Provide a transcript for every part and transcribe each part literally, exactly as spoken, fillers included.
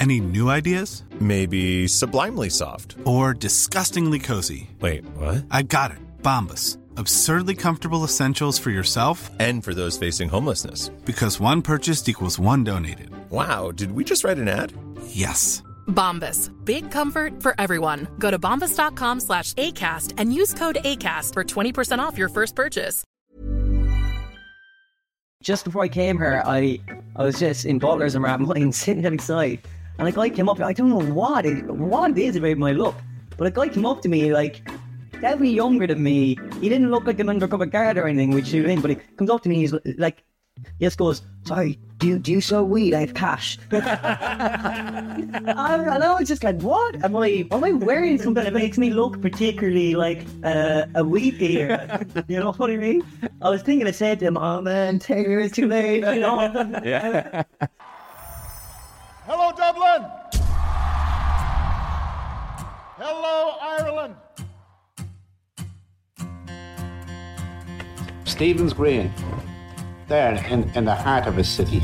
Any new ideas? Maybe sublimely soft. Or disgustingly cozy. Wait, what? I got it. Bombas. Absurdly comfortable essentials for yourself. And for those facing homelessness. Because one purchased equals one donated. Wow, did we just write an ad? Yes. Bombas. Big comfort for everyone. Go to bombas.com slash ACAST and use code ACAST for twenty percent off your first purchase. Just before I came here, I I was just in Butler's and Rathmines sitting outside. And a guy came up, I don't know what it, what it is about my look, but a guy came up to me, like, definitely younger than me. He didn't look like an undercover guard or anything, which you mean, but he comes up to me, he's like, yes, goes, sorry, do you, do you sell weed? I have cash. And I was just like, what? Am I am I wearing something that makes me look particularly like uh, a weed dealer? You know what I mean? I was thinking, I said to him, oh man, Taylor, it's too late. You know? Yeah. Hello, Dublin. Hello, Ireland. Stephen's Green. There in, in the heart of a city,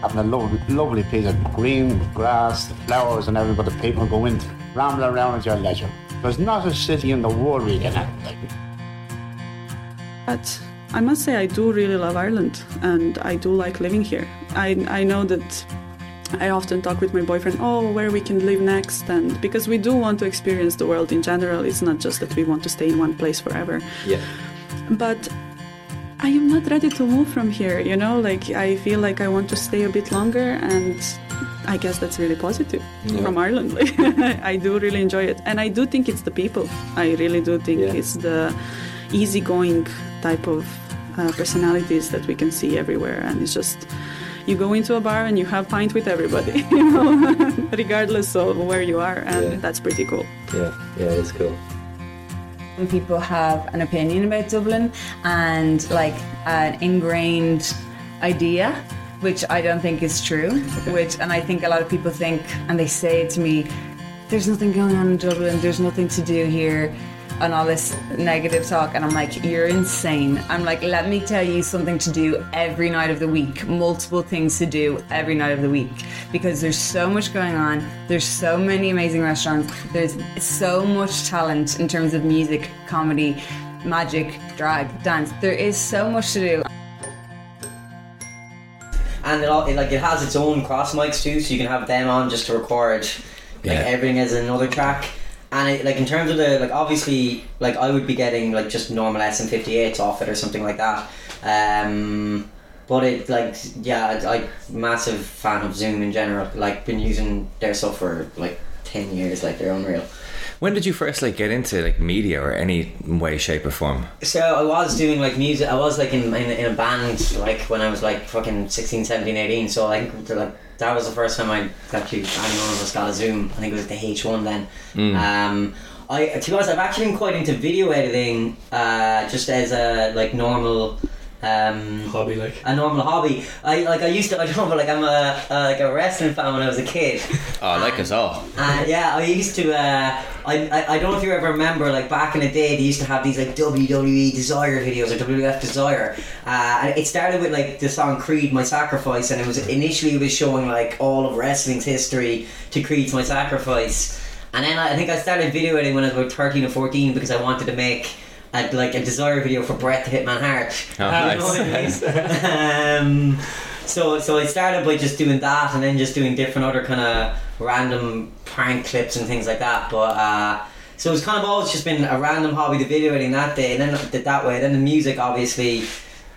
having a lovely, lovely piece of green grass, the flowers and everything, but the people go in, rambling around at your leisure. There's not a city in the world really like it. But I must say I do really love Ireland and I do like living here. I I know that I often talk with my boyfriend, oh, where we can live next, and because we do want to experience the world in general, it's not just that we want to stay in one place forever. Yeah. But I am not ready to move from here, you know, like I feel like I want to stay a bit longer, and I guess that's really positive yeah. from Ireland. I do really enjoy it, and I do think it's the people. I really do think yeah. it's the easygoing type of uh, personalities that we can see everywhere, and it's just you go into a bar and you have pint with everybody, you know, regardless of where you are, and yeah. that's pretty cool. Yeah, yeah, it's cool. When people have an opinion about Dublin and like an ingrained idea, which I don't think is true, okay. which, and I think a lot of people think, and they say to me, there's nothing going on in Dublin, there's nothing to do here, and all this negative talk, and I'm like, you're insane. I'm like, let me tell you something to do every night of the week, multiple things to do every night of the week, because there's so much going on, there's so many amazing restaurants, there's so much talent in terms of music, comedy, magic, drag, dance. There is so much to do. And it all, it, like, it has its own cross mics too, so you can have them on just to record. Yeah. Like everything is another track. And it, like in terms of the, like obviously, like I would be getting like just normal S M fifty-eights off it or something like that. Um, but it like, yeah, like massive fan of Zoom in general. Like been using their stuff for like ten years, like they're unreal. When did you first like get into like media or any way, shape or form? So I was doing like music, I was like in, in, in a band like when I was like fucking sixteen, seventeen, eighteen. So like, like that was the first time I actually, anyone of us got a Zoom. I think it was the H one then. Mm. Um, I to be honest, I've actually been quite into video editing, uh, just as a like normal um, hobby, like a normal hobby. I like I used to. I don't know, but like I'm a, a like a wrestling fan when I was a kid. Oh, like us all. And yeah, I used to. Uh, I, I I don't know if you ever remember, like back in the day, they used to have these like W W E Desire videos or W W F Desire, uh, and it started with like the song Creed, My Sacrifice, and it was initially it was showing like all of wrestling's history to Creed's My Sacrifice, and then I, I think I started video editing when I was about thirteen or fourteen because I wanted to make a, like a desire video for Brett the Hitman Hart. Oh, nice. um, so so I started by just doing that, and then just doing different other kind of random prank clips and things like that. But uh, so it's kind of always just been a random hobby, the video editing that day, and then I did that way. Then the music, obviously,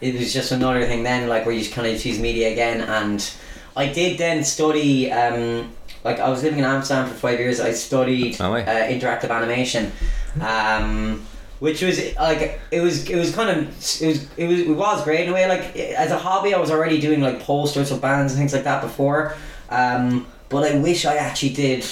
it was just another thing then, like where you kind of use media again. And I did then study. Um, Like I was living in Amsterdam for five years. I studied oh, uh, interactive animation, um, which was like it was it was kind of it was it was it was great in a way. Like as a hobby, I was already doing like posters for bands and things like that before. Um, but I wish I actually did.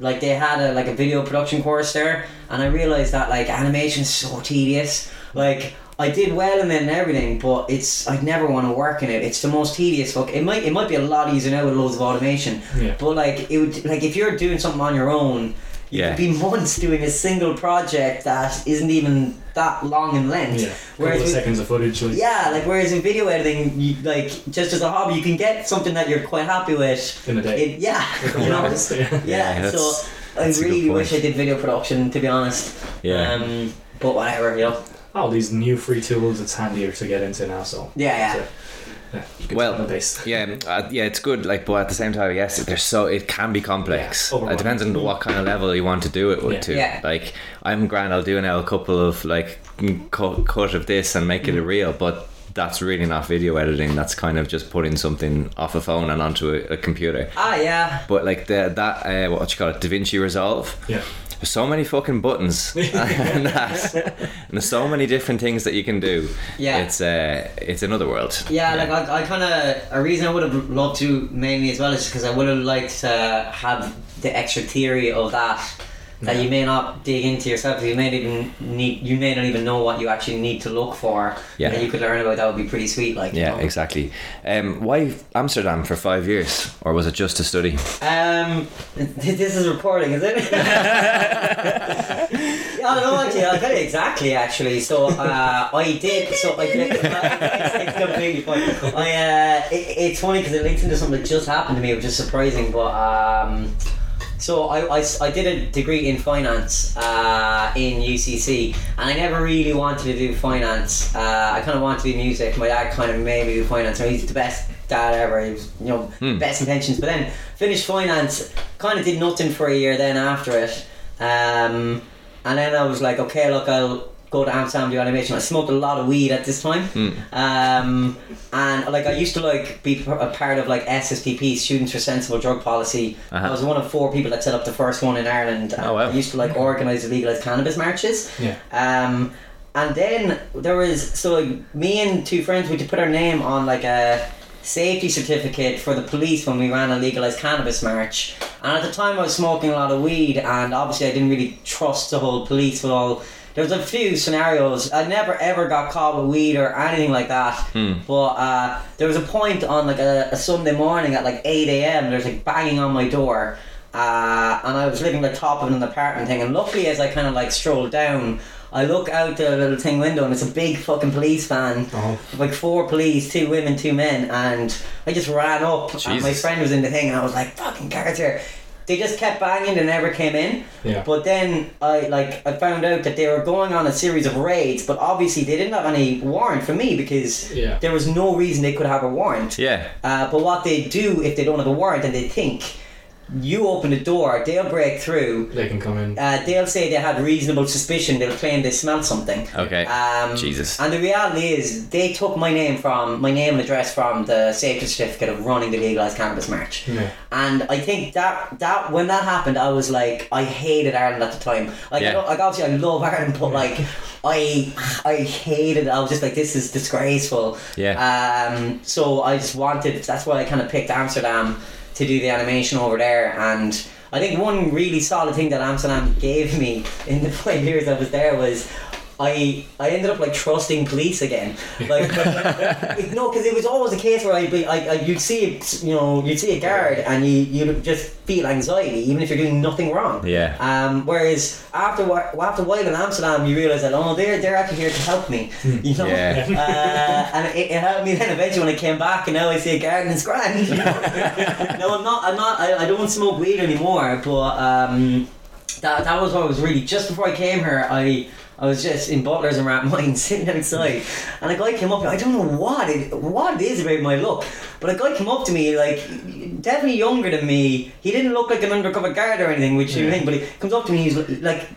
Like they had a like a video production course there, and I realized that like animation's so tedious. Like I did well in it and everything, but it's I'd never want to work in it. It's the most tedious fuck. It might it might be a lot easier now with loads of automation. Yeah. But like it would like if you're doing something on your own, you yeah. could be months doing a single project that isn't even that long in length. Yeah. Whereas with, seconds of footage. Like. Yeah, like whereas in video editing, you, like just as a hobby, you can get something that you're quite happy with in a day. It, yeah, you know, yeah. Yeah. Yeah, so I really wish I did video production, to be honest. Yeah. Um, but whatever, you know. All these new free tools, it's handier to get into now, so yeah, yeah. So, yeah you well, yeah, uh, yeah, it's good. Like, but at the same time, yes, there's so it can be complex. Yeah, it depends on what kind of level you want to do it with. Yeah. Too. Yeah. Like, I'm grand. I'll do now a couple of like cut, cut of this and make it a reel, but that's really not video editing. That's kind of just putting something off a phone and onto a, a computer. Ah, yeah. But like the, that, uh, what you call it, DaVinci Resolve. Yeah. There's so many fucking buttons and, that, and there's so many different things that you can do. Yeah, it's uh, it's another world. Yeah, yeah. Like I, I kind of a reason I would have loved to mainly as well is because I would have liked to have the extra theory of that that yeah. you may not dig into yourself. You may even need you may not even know what you actually need to look for. Yeah, that you could learn about that would be pretty sweet. Like yeah, you know? Exactly. Um, why Amsterdam for five years, or was it just to study? Um, this is reporting, is it? I don't know actually. I'll tell you exactly actually. So uh, I did. So I did. It's completely fine. I uh, it, it's funny because it links into something that just happened to me, which is surprising, but um. So I, I, I did a degree in finance uh, in U C C, and I never really wanted to do finance. Uh, I kind of wanted to do music. My dad kind of made me do finance. I mean, he's the best dad ever. He was, you know, mm. best intentions. But then finished finance, kind of did nothing for a year then after it. Um, and then I was like, okay, look, I'll go to Amsterdam, do animation. I smoked a lot of weed at this time. Mm. Um, and like I used to like be a part of like S S P P, Students for Sensible Drug Policy. Uh-huh. I was one of four people that set up the first one in Ireland. Oh, wow. I used to like organise the legalised cannabis marches. Yeah. Um, and then there was so like, me and two friends, we had to put our name on like a safety certificate for the police when we ran a legalised cannabis march. And at the time I was smoking a lot of weed, and obviously I didn't really trust the whole police with all. There was a few scenarios. I never ever got caught with weed or anything like that. Hmm. But uh, there was a point on like a, a Sunday morning at like eight a.m. There's like banging on my door, uh, and I was living the top of an apartment thing. And luckily, as I kind of like strolled down, I look out the little thing window, and it's a big fucking police van. Oh. Like four police, two women, two men, and I just ran up. Jesus. And my friend was in the thing, and I was like, "Fucking guards here." They just kept banging, they never came in. Yeah. But then I like I found out that they were going on a series of raids, but obviously they didn't have any warrant for me because yeah. there was no reason they could have a warrant. Yeah. Uh, but what they do if they don't have a warrant and they think you open the door, they'll break through. They can come in. Uh, they'll say they had reasonable suspicion. They'll claim they smelled something. Okay. Um, Jesus. And the reality is, they took my name from my name and address from the safety certificate of running the legalised cannabis march. Yeah. And I think that that when that happened, I was like, I hated Ireland at the time. Like, yeah. I don't, like obviously, I love Ireland, but like, I I hated it. I was just like, this is disgraceful. Yeah. Um. So I just wanted. That's why I kind of picked Amsterdam to do the animation over there. And I think one really solid thing that Amsterdam gave me in the five years I was there was I I ended up like trusting police again. Like, like it, no, because it was always a case where I'd be like, I, you'd see you know you'd see a guard and you you'd just feel anxiety even if you're doing nothing wrong. Yeah. Um. Whereas after after a while in Amsterdam, you realise that oh they're they're actually here to help me. You know. Yeah. Uh, and it, it helped me then eventually when I came back, and now I see a guard and it's grand. You know? No, I'm not. I'm not. I, I don't smoke weed anymore. But um, that that was what I was really just before I came here. I. I was just in Butlers and Rathmines sitting outside, and a guy came up. I don't know what it, what it is about my look, but a guy came up to me, like, definitely younger than me. He didn't look like an undercover guard or anything, which yeah. you think, but he comes up to me. He's like,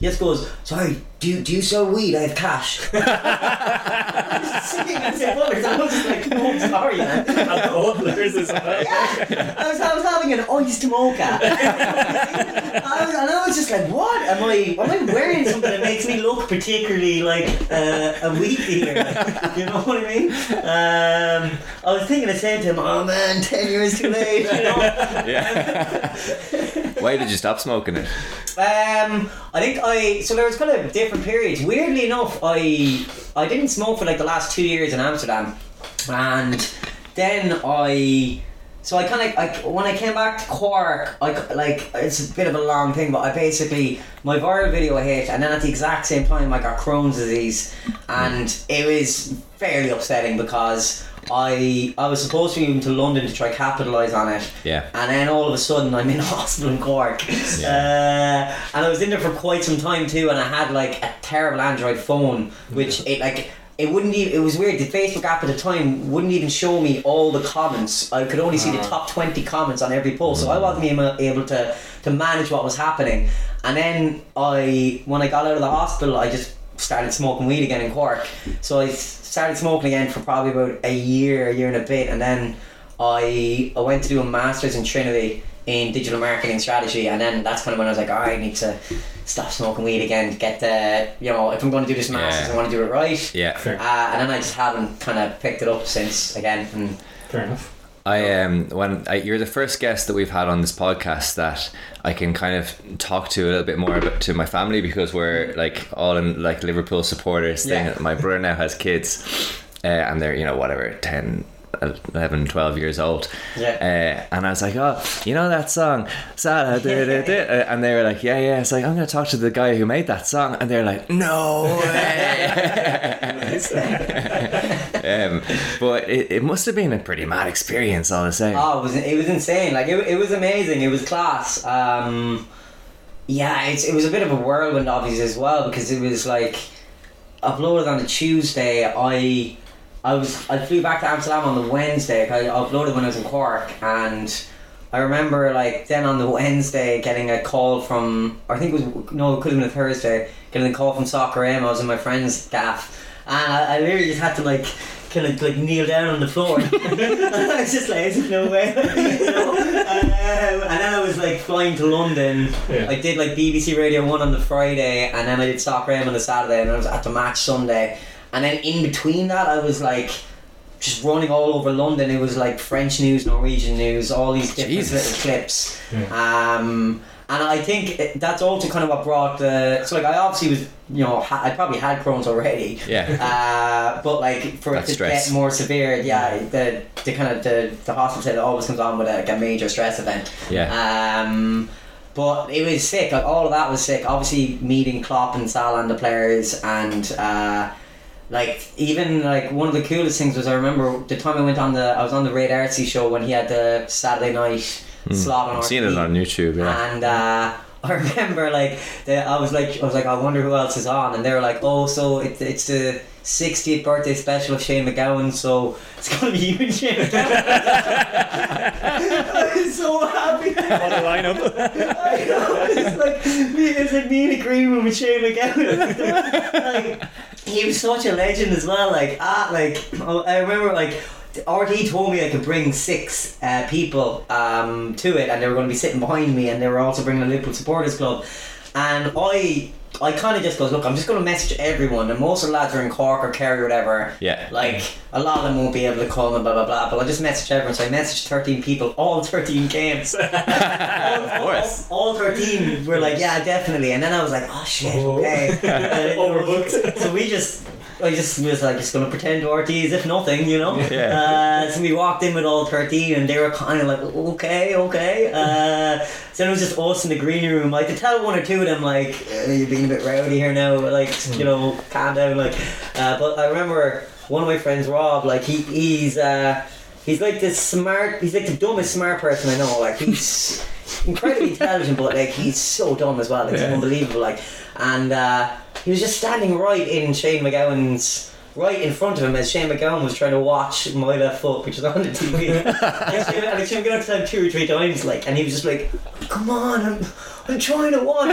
he just goes, "Sorry, do you, do you sell weed? I have cash." I was just sitting at Butlers, and I was just like, "No, I'm sorry, man." At Butlers as well. Yeah. I was I was having an iced mocha. I was, and I was just like, what? Am I Am I wearing something that makes me look particularly like uh, a weed dealer? Like, you know what I mean? Um, I was thinking of saying to him, oh man, ten years too late. You know? Yeah. Why did you stop smoking it? Um, I think I... So there was kind of different periods. Weirdly enough, I I didn't smoke for like the last two years in Amsterdam. And then I... So I kind of, I, when I came back to Cork, I, like, it's a bit of a long thing, but I basically, my viral video hit, and then at the exact same time I got Crohn's disease, and it was fairly upsetting because I I was supposed to be moving to London to try to capitalise on it, yeah. and then all of a sudden I'm in a hospital in Cork, yeah. uh, and I was in there for quite some time too, and I had like a terrible Android phone, which it like... It wouldn't even, it was weird, the Facebook app at the time wouldn't even show me all the comments. I could only see the top twenty comments on every post, so I wasn't even able to, to manage what was happening. And then I, when I got out of the hospital, I just started smoking weed again in Cork. So I started smoking again for probably about a year, a year and a bit, and then I I went to do a master's in Trinity in digital marketing strategy, and then that's kind of when I was like, oh, I need to stop smoking weed again, get the, you know, if I'm going to do this masters, yeah. I want to do it right. Yeah, fair. Uh, and then I just haven't kind of picked it up since again. And fair enough. I um when I, you're the first guest that we've had on this podcast that I can kind of talk to a little bit more about to my family, because we're like all in like Liverpool supporters thing. Yeah. My brother now has kids, uh, and they're, you know, whatever, ten eleven twelve years old, yeah. uh, and I was like, oh, you know that song Salah, da, da, da. And they were like, yeah yeah it's like, I'm going to talk to the guy who made that song, and they're like, no way. Um, but it, it must have been a pretty mad experience all the same. Oh, it was, it was insane. Like, it, it was amazing, it was class. Um, yeah, it's, it was a bit of a whirlwind obviously as well, because it was like uploaded on a Tuesday. I I was I flew back to Amsterdam on the Wednesday. I uploaded when I was in Cork, and I remember like then on the Wednesday getting a call from, I think it was no, it could have been a Thursday, getting a call from Soccer A M. I was in my friend's gaff, and I, I literally just had to like kind of like kneel down on the floor. I was just like, no way. You know? um, and then I was like flying to London. Yeah. I did like B B C Radio One on the Friday, and then I did Soccer A M on the Saturday, and I was at the match Sunday. And then in between that, I was like just running all over London. It was like French news, Norwegian news, all these different Jesus. little clips. Yeah. Um, and I think that's also kind of what brought the... So like I obviously was, you know, ha- I probably had Crohn's already. Yeah. Uh, but like for that's it to stress. Get more severe, yeah, the the kind of the, the hospital always comes on with a, like a major stress event. Yeah. Um, but it was sick. Like all of that was sick. Obviously meeting Klopp and Salah and the players, and... Uh, Like even like one of the coolest things was, I remember the time I went on the I was on the Ray D'Arcy show when he had the Saturday night mm. slot on. I've seen it on YouTube, yeah. And uh, I remember like the, I was like I was like I wonder who else is on, and they were like, oh, so it, it's the sixtieth birthday special of Shane McGowan, so it's gonna be you and Shane McGowan. I was so happy. What a lineup! I know, it's like me, it's like me in agreement with Shane McGowan. Like, he was such a legend as well. Like, ah, like I remember, like R T told me I could bring six uh, people um, to it, and they were going to be sitting behind me, and they were also bringing a Liverpool supporters club, and I, I kind of just goes, look, I'm just going to message everyone, and most of the lads are in Cork or Kerry or whatever. Yeah. Like a lot of them won't be able to come and blah blah blah, but I'll just message everyone. So I messaged thirteen people, all thirteen games. all, of course. All, all thirteen were like, yeah, definitely. And then I was like, oh shit, oh. okay. Overbooked. So we just, I just was like, just going to pretend to R T as if nothing, you know. Yeah. Uh, so we walked in with all thirteen, and they were kind of like, okay, okay. Uh, so it was just us in the green room. Like, to tell one or two of them, like, you're being a bit rowdy here now, but like, you know, calm down. Like, uh, but I remember one of my friends, Rob. Like, he he's uh, he's like the smart. He's like the dumbest smart person I know. Like, he's incredibly intelligent, but like he's so dumb as well. It's yeah. unbelievable. Like, and. Uh, He was just standing right in Shane McGowan's... right in front of him as Shane McGowan was trying to watch My Left Foot, which was on the T V. And Shane McGowan said two or three times, like, and he was just like, come on, I'm, I'm trying to watch.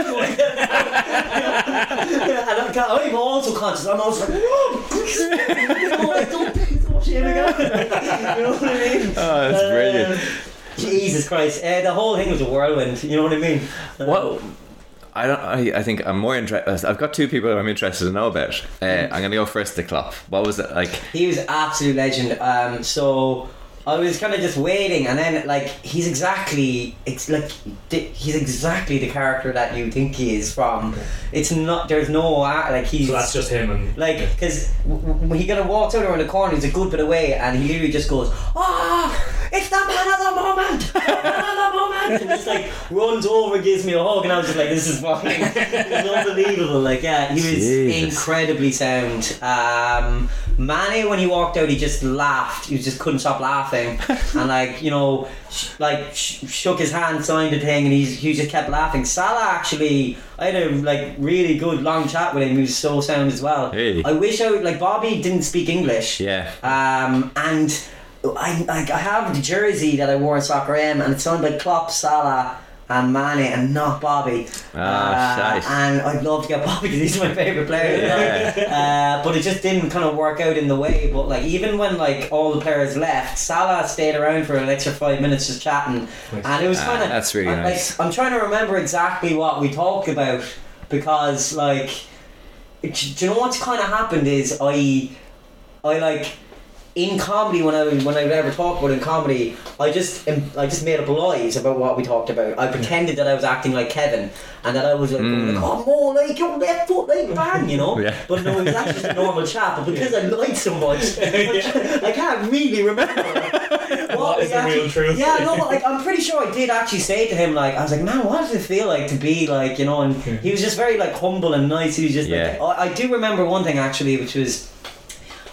And I'm also conscious. I'm also like, oh, please, no, I don't please watch Shane McGowan. You know what I mean? Oh, that's uh, brilliant. Jesus Christ. Uh, the whole thing was a whirlwind. You know what I mean? Uh, what? I don't. I, I think I'm more interested. I've got two people that I'm interested to know about. Uh, I'm going to go first to Klopp. What was it like? He was an absolute legend. Um, so I was kind of just waiting, and then like he's exactly it's like he's exactly the character that you think he is from. It's not. There's no like he's. So that's just him, and like because when he kind of walks out around the corner, he's a good bit away, and he literally just goes, ah. It's the man of the moment! Man of the moment! And just like runs over, gives me a hug, and I was just like, this is fucking this is unbelievable. Like, yeah, he was Jeez. incredibly sound. Um, Mane, when he walked out, he just laughed. He just couldn't stop laughing. And, like, you know, sh- like sh- shook his hand, signed the thing, and he's, he just kept laughing. Salah, actually, I had a like really good long chat with him. He was so sound as well. Hey. I wish I would, like, Bobby didn't speak English. Yeah. Um, and. I, I I have the jersey that I wore in Soccer A M, and it's owned by Klopp, Salah and Mane and not Bobby. Oh, uh, shite. And I'd love to get Bobby because he's my favourite player. Yeah. Uh, but it just didn't kind of work out in the way. But like even when like all the players left, Salah stayed around for an extra five minutes just chatting. And it was kind of... Uh, that's really I, nice. Like, I'm trying to remember exactly what we talked about because like... Do you know what's kind of happened is I... I like... in comedy when I when I would ever talk about it in comedy I just I just made up lies about what we talked about. I pretended that I was acting like Kevin and that I was like, mm. like oh more like your left foot like bang, you know. Yeah. But no, it was actually a normal chat, but because I lied so much yeah. I can't really remember what, what is the actually, real truth. Yeah, no, like I'm pretty sure I did actually say to him, like I was like, man, what does it feel like to be like, you know, and he was just very like humble and nice. He was just yeah. like I, I do remember one thing actually, which was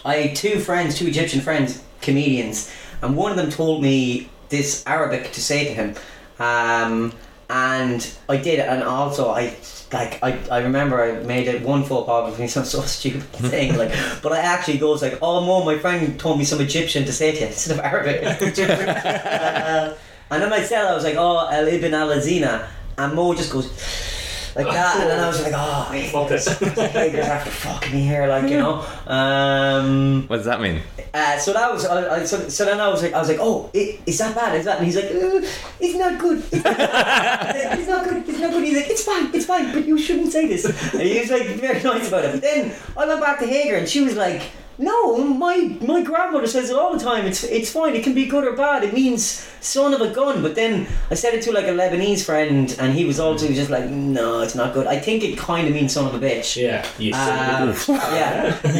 I had two friends, two Egyptian friends, comedians, and one of them told me this Arabic to say to him, um, and I did it. And also, I like I, I remember I made it one faux pas between some so stupid thing, like. But I actually goes like, "Oh, mom, my friend told me some Egyptian to say to you instead of Arabic." uh, and then myself, I was like, "Oh, El Ibn Al Azina," and Mo just goes. Like that, and then I was like, oh, I fuck this. I just have to fuck me here, like, you know. Um, what does that mean? Uh, so that was, I, I, so, so then I was like, I was like, oh, it, is that bad? Is that? And he's like, uh, it's not good. It's not good. It's not good. It's not good. He's like, it's fine, it's fine, but you shouldn't say this. And he was like very nice about it. But then I went back to Hager, and she was like, no, my my grandmother says it all the time. It's it's fine. It can be good or bad. It means son of a gun. But then I said it to like a Lebanese friend, and he was also just like, no, it's not good. I think it kind of means son of a bitch. Yeah, you um, son of a bitch. Yeah,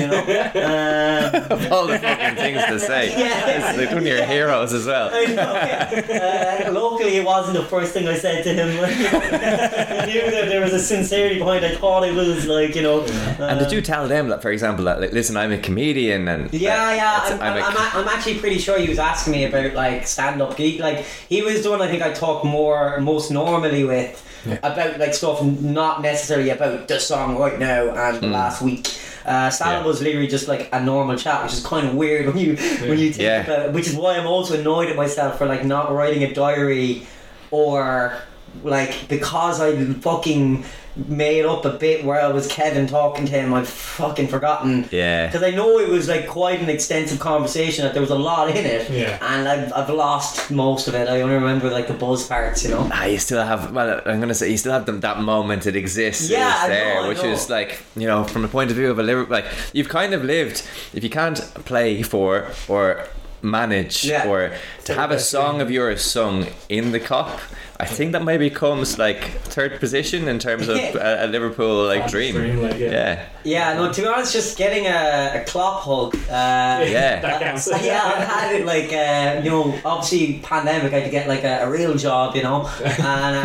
you know. Um, all the fucking things to say. Yeah, it's like one of your heroes as well. I know. Yeah. Uh, locally, it wasn't the first thing I said to him. I knew that there was a sincerity behind. I thought it was like, you know. Um, and did you tell them that, for example, that like, listen, I'm a comedian. And yeah, yeah. I'm, I'm, I'm, I'm actually pretty sure he was asking me about like stand-up geek. Like he was the one I think I talk more most normally with yeah. about like stuff not necessarily about the song right now and mm. last week. Uh, stand-up yeah. was literally just like a normal chat, which is kind of weird when you yeah. when you think yeah. about it. Which is why I'm also annoyed at myself for like not writing a diary or like because I fucking. Made up a bit where I was Kevin talking to him. I've fucking forgotten. Yeah. Because I know it was like quite an extensive conversation. That there was a lot in it. Yeah. And I've I've lost most of it. I only remember like the buzz parts. You know. Nah, you still have. Well, I'm gonna say you still have them, that moment. It exists. Yeah. It was I there, know, I which know. is like you know from the point of view of a Liverpool, like you've kind of lived. If you can't play for or manage yeah. or to have a song of yours sung in the cup. I think that maybe comes like third position in terms of a, a Liverpool like dream. dream like, yeah. yeah yeah no to be honest just getting a, a Klopp hug uh, yeah that counts. I, yeah I've had it like uh, you know obviously pandemic I had to get like a, a real job you know and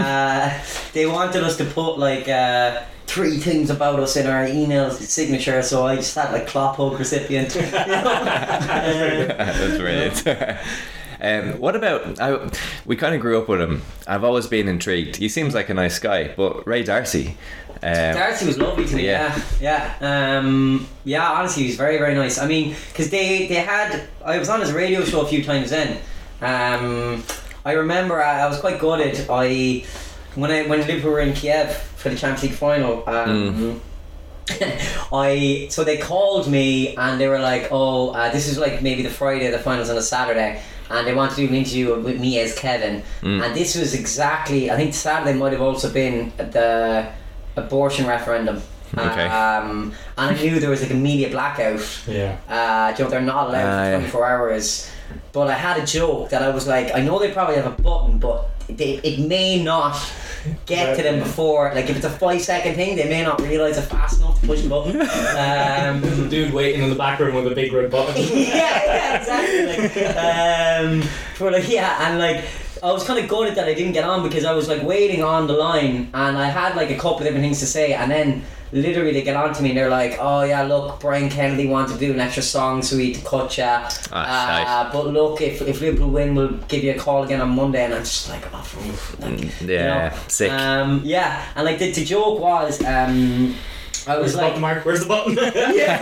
uh, they wanted us to put like uh, three things about us in our email signature, so I just had like Klopp hug recipient you know? uh, that's brilliant. Um, what about, I, we kind of grew up with him. I've always been intrigued. He seems like a nice guy, but Ray D'Arcy. Um, D'Arcy was lovely to me, yeah. Yeah, yeah. Um, yeah, honestly, he was very, very nice. I mean, because they, they had, I was on his radio show a few times then. Um, I remember I, I was quite gutted. I, when I when Liverpool were in Kiev for the Champions League final, um, mm-hmm. I so they called me and they were like, oh, uh, this is like maybe the Friday, the finals on a Saturday, and they wanted to do an interview with me as Kevin. Mm. And this was exactly, I think Saturday might have also been the abortion referendum. Okay. Um, and I knew there was like a media blackout. Yeah. Uh, you know, they're not allowed uh, twenty-four hours. But I had a joke that I was like, I know they probably have a button, but they, it may not get to them before, like if it's a five second thing, they may not realise it fast enough to push the button. Um, dude waiting in the back room with a big red button. yeah, yeah, exactly. Um, but like, yeah, and like, I was kind of gutted that I didn't get on because I was like waiting on the line and I had like a couple of different things to say, and then literally they get on to me and they're like, oh yeah, look, Brian Kennedy wanted to do an extra song so he had to cut you, oh, uh, but look, if, if Liverpool win we'll give you a call again on Monday, and I'm just like, oh, like, yeah, you know? Sick. Um, yeah, and like the, the joke was, um, I was where's like, the button, Mark? Where's the button? yeah,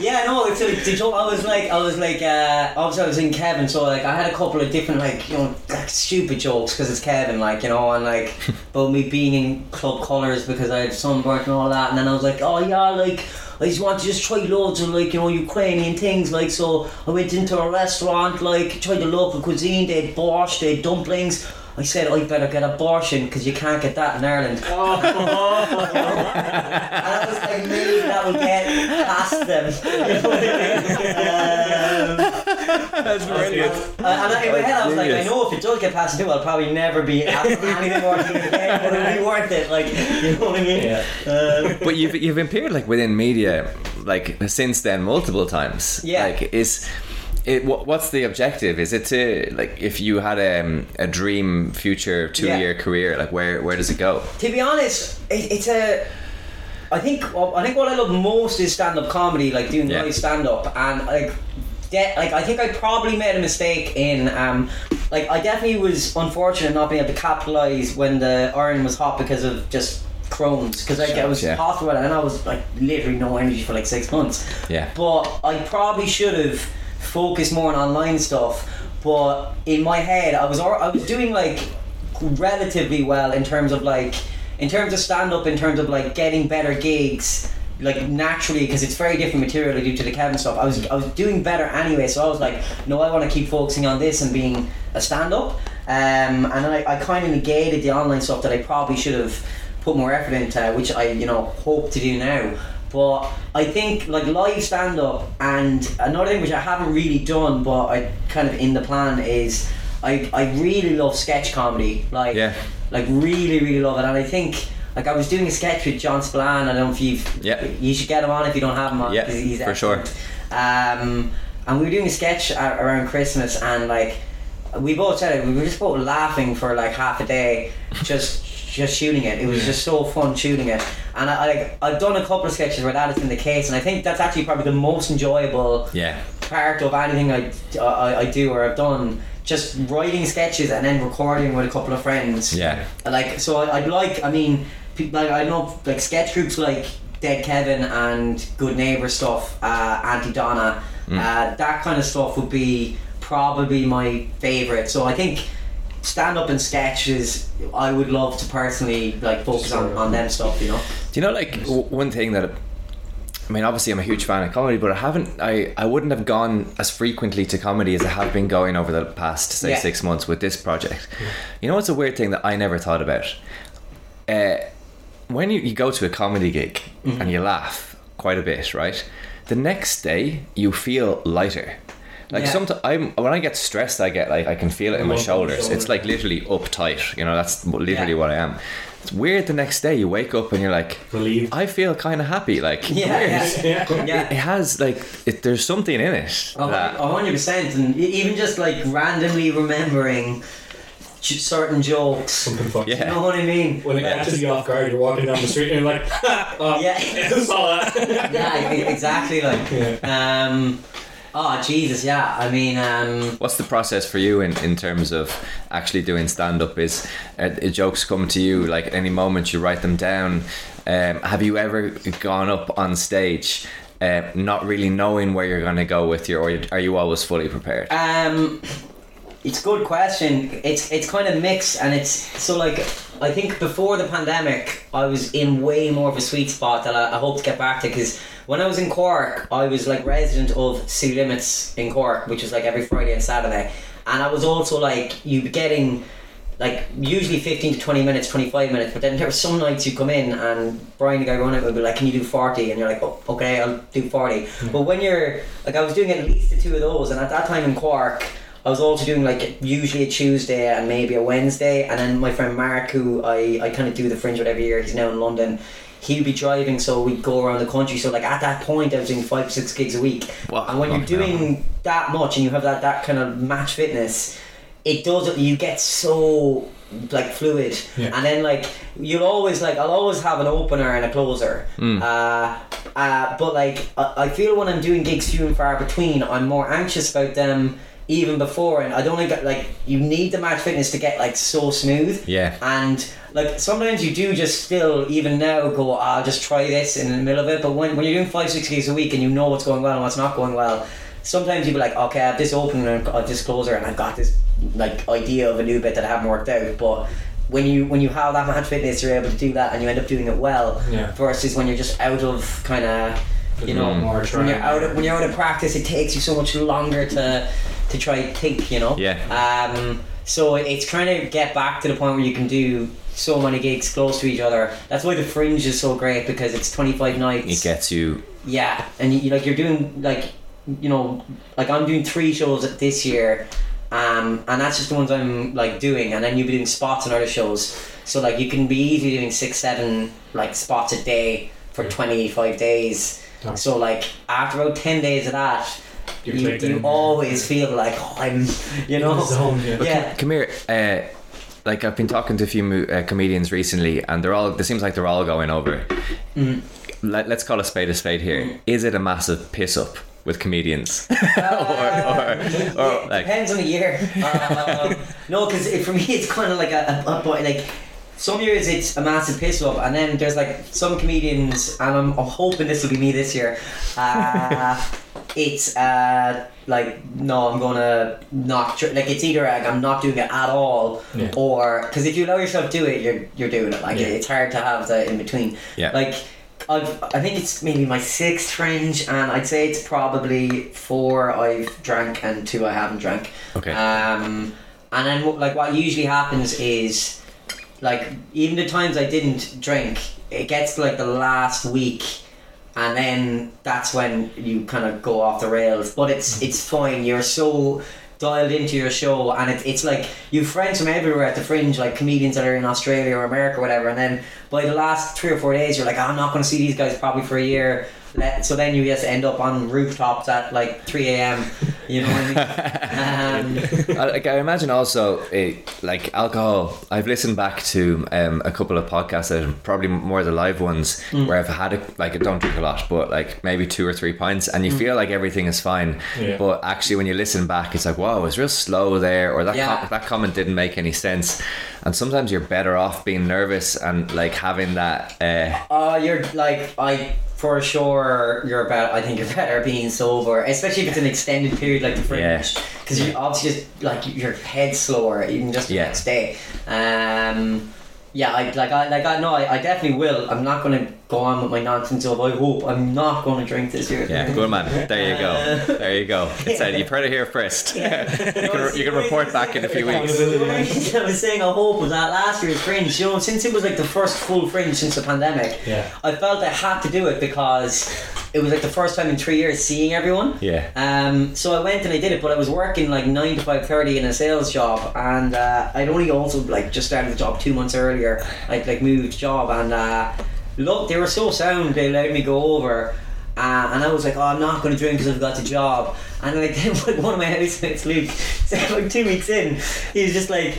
yeah, no. It's like the joke. I was like, I was like, uh, obviously I was in Kevin, so like I had a couple of different like you know like stupid jokes because it's Kevin, like you know, and like about me being in club colours because I had sunburn and all that, and then I was like, oh yeah, like I just want to just try loads of like you know Ukrainian things, like so I went into a restaurant, like tried the local cuisine, they had borscht, they had dumplings. I said, oh, you better get abortion because you can't get that in Ireland. Oh, I was like, maybe that will get past them. um, That's brilliant. And, and in my head, I was like, I know if it does get past them, I'll probably never be asked anything more again, but it'll be worth it. Like, you know what I mean? Yeah. Um, but you've you've appeared like within media, like since then, multiple times. Yeah. Like, is. It, what's the objective? Is it to like if you had um, a dream future two yeah. year career, like where where does it go? To be honest, it, it's a I think I think what I love most is stand up comedy, like doing yeah. live stand up, and like de- like I think I probably made a mistake in um, like I definitely was unfortunate not being able to capitalise when the iron was hot because of just Crohn's, because like, I was yeah. hospital and I was like literally no energy for like six months. Yeah, but I probably should have focus more on online stuff, but in my head I was I was doing like relatively well in terms of like in terms of stand up in terms of like getting better gigs like naturally, because it's very different material I do to the Kevin stuff. I was I was doing better anyway, so I was like, no, I want to keep focusing on this and being a stand up, um, and I, I kind of negated the online stuff that I probably should have put more effort into, which I you know hope to do now. But I think like live stand up, and another thing which I haven't really done but I kind of in the plan is I I really love sketch comedy, like yeah. like really really love it. And I think like I was doing a sketch with John Spillane, I don't know if you've yeah. you should get him on if you don't have him on, yeah, he's for sure. Um, and we were doing a sketch at, around Christmas, and like we both said it, we were just both laughing for like half a day just just shooting it. It was just so fun shooting it. And I, I, I've done a couple of sketches where that has been the case, and I think that's actually probably the most enjoyable yeah. part of anything I, I, I do or I've done, just writing sketches and then recording with a couple of friends. Yeah. Like, so I, I'd like, I mean, people, like, I know like sketch groups like Dead Kevin and Good Neighbour stuff, uh, Auntie Donna, mm. uh, that kind of stuff would be probably my favourite. So I think stand up and sketches, I would love to personally like focus on, on them stuff, you know. Do you know like w- one thing that I mean, obviously I'm a huge fan of comedy, but I haven't I, I wouldn't have gone as frequently to comedy as I have been going over the past say yeah. six months with this project. Yeah. You know what's a weird thing that I never thought about? Uh, when you, you go to a comedy gig mm-hmm. and you laugh quite a bit, right? The next day you feel lighter. Like yeah. sometimes I'm when I get stressed, I get like I can feel it in my shoulders. It's like literally uptight. You know, that's literally yeah. what I am. It's weird. The next day you wake up and you're like, relieved. I feel kind of happy. Like yeah, yeah, yeah. yeah. It, it has like it, there's something in it. A hundred percent, and even just like randomly remembering certain jokes. Something funny. Yeah. You know what I mean? When it catches you off guard, you're walking down the street and you're like, ha, oh, yeah, I saw that. Yeah, exactly. Like, yeah. um. Oh, Jesus, yeah. I mean... Um... What's the process for you in, in terms of actually doing stand-up? Is uh, jokes come to you, like, at any moment you write them down? Um, have you ever gone up on stage uh, not really knowing where you're going to go with your... Or are you always fully prepared? Um... It's a good question. It's it's kind of mixed, and it's so like I think before the pandemic, I was in way more of a sweet spot that I, I hope to get back to. Because when I was in Cork, I was like resident of City Limits in Cork, which is like every Friday and Saturday, and I was also like you'd be getting like usually fifteen to twenty minutes, twenty five minutes, but then there were some nights you come in and Brian the guy running it would be like, "Can you do forty?" And you're like, "Oh, okay, I'll do forty." Mm-hmm. But when you're like, I was doing at least the two of those, and at that time in Cork, I was also doing like usually a Tuesday and maybe a Wednesday, and then my friend Mark, who I, I kind of do the Fringe with every year, he's now in London, he'd be driving, so we'd go around the country. So like at that point I was doing five, six gigs a week. Wow, and when you're doing now. that much and you have that, that kind of match fitness, it does, you get so like fluid. Yeah. And then like you'll always like, I'll always have an opener and a closer. Mm. Uh, uh, but like I, I feel when I'm doing gigs few and far between, I'm more anxious about them even before, and I don't think like you need the match fitness to get like so smooth. Yeah. And like sometimes you do just still even now go, I'll just try this in the middle of it. But when, when you're doing five six gigs a week and you know what's going well and what's not going well, sometimes you'll be like, okay, I have this opener and I have this closer and I've got this like idea of a new bit that I haven't worked out. But when you when you have that match fitness, you're able to do that and you end up doing it well. Yeah. Versus when you're just out of kind of you know more when you're out of when you're out of practice, it takes you so much longer to to try and think, you know. Yeah. Um, so it's trying to get back to the point where you can do so many gigs close to each other. That's why the Fringe is so great, because it's twenty-five nights. It gets you. Yeah, and you like you're doing like you know like I'm doing three shows this year, um, and that's just the ones I'm like doing, and then you'll be doing spots on other shows. So like you can be easily doing six, seven like spots a day for twenty-five days. Oh. So like after about ten days of that, You, you always feel like oh, I'm, you know. Zone, yeah. yeah. Come here. Uh, like I've been talking to a few uh, comedians recently, and they're all. It seems like they're all going over. Mm. Let, let's call a spade a spade here. Mm. Is it a massive piss up with comedians? Uh, or, or, or, it like, depends on the year. Uh, no, because for me it's kind of like a, a, a like. Some years it's a massive piss up, and then there's like some comedians, and I'm, I'm hoping this will be me this year. Uh, it's uh, like no, I'm gonna not tr- like it's either like I'm not doing it at all, yeah. or because if you allow yourself to do it, you're you're doing it. Like yeah. it's hard to have the in between. Yeah. Like I've I think it's maybe my sixth Fringe, and I'd say it's probably four I've drank and two I haven't drank. Okay. Um, and then like what usually happens is. Like, even the times I didn't drink, it gets to, like, the last week, and then that's when you kind of go off the rails. But it's it's fine. You're so dialed into your show, and it, it's, like, you've friends from everywhere at the Fringe, like comedians that are in Australia or America or whatever, and then by the last three or four days, you're like, oh, I'm not going to see these guys probably for a year. Let, so then you just end up on rooftops at, like, three a.m., you know what I mean? Um. I, like, I imagine also it, like alcohol. I've listened back to um, a couple of podcasts, that are probably more the live ones, mm. where I've had a, like I don't drink a lot, but like maybe two or three pints, and you mm. feel like everything is fine. Yeah. But actually, when you listen back, it's like, whoa, it's real slow there, or that yeah. com- that comment didn't make any sense. And sometimes you're better off being nervous and like having that. Oh, uh, uh, you're like I. For sure, you're about. I think you're better being sober, especially if it's an extended period like the Fringe, because yeah. you obviously just like your head's slower even just the yeah. next day. Um, yeah, I like I like I know I, I definitely will. I'm not gonna go on with my nonsense of I hope I'm not gonna drink this year. Yeah, good man. There you go. Uh, there you go. It's yeah. You've heard it here first. Yeah. you can you can report back in a few weeks. I was saying I hope was that last year's Fringe. You know, since it was like the first full Fringe since the pandemic, yeah. I felt I had to do it because it was like the first time in three years seeing everyone. Yeah. Um. So I went and I did it, but I was working like nine to five thirty in a sales job, and uh, I'd only also like just started the job two months earlier. I'd like moved job and uh, look, they were so sound, they let me go over uh, and I was like, oh, I'm not going to drink because I've got the job. And like then one of my housemates, Luke, said like two weeks in, he was just like,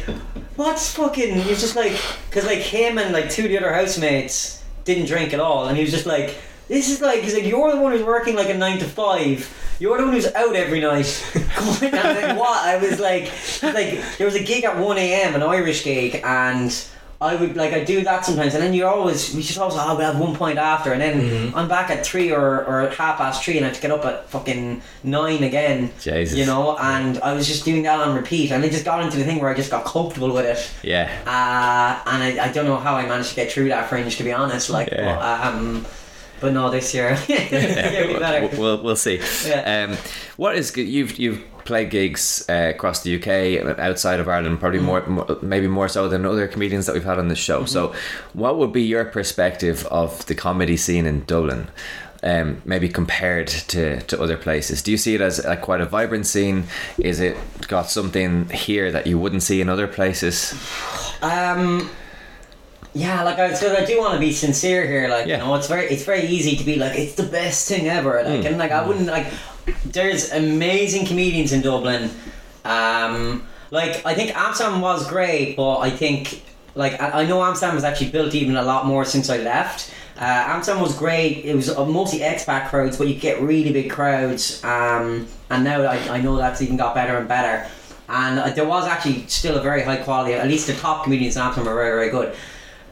what's fucking, he was just like, because like him and like two of the other housemates didn't drink at all, and he was just like, This is like, cause like you're the one who's working like a nine to five. You're the one who's out every night. And then what? I was like, like there was a gig at one a.m., an Irish gig, and I would like I do that sometimes, and then you're always we should always oh we'll have one point after, and then mm-hmm. I'm back at three or or half past three, and I have to get up at fucking nine again. Jesus. You know, and I was just doing that on repeat, and I just got into the thing where I just got comfortable with it. Yeah. Uh, and I, I don't know how I managed to get through that fringe, to be honest. Like, yeah. but, um. But no, this year. yeah, we'll, we'll we'll see. Yeah. Um, what is you've you've played gigs uh, across the U K and outside of Ireland, probably more, more maybe more so than other comedians that we've had on this show. Mm-hmm. So, what would be your perspective of the comedy scene in Dublin? Um, maybe compared to, to other places, do you see it as like quite a vibrant scene? Is it got something here that you wouldn't see in other places? Um. Yeah, like I, I do want to be sincere here. Like yeah. you know, it's very it's very easy to be like it's the best thing ever. Like mm. and like I wouldn't like. There's amazing comedians in Dublin. Um, like I think Amsterdam was great, but I think like I, I know Amsterdam was actually built even a lot more since I left. Uh, Amsterdam was great. It was mostly expat crowds, but you get really big crowds. Um, and now I I know that's even got better and better. And there was actually still a very high quality. At least the top comedians in Amsterdam are very very good.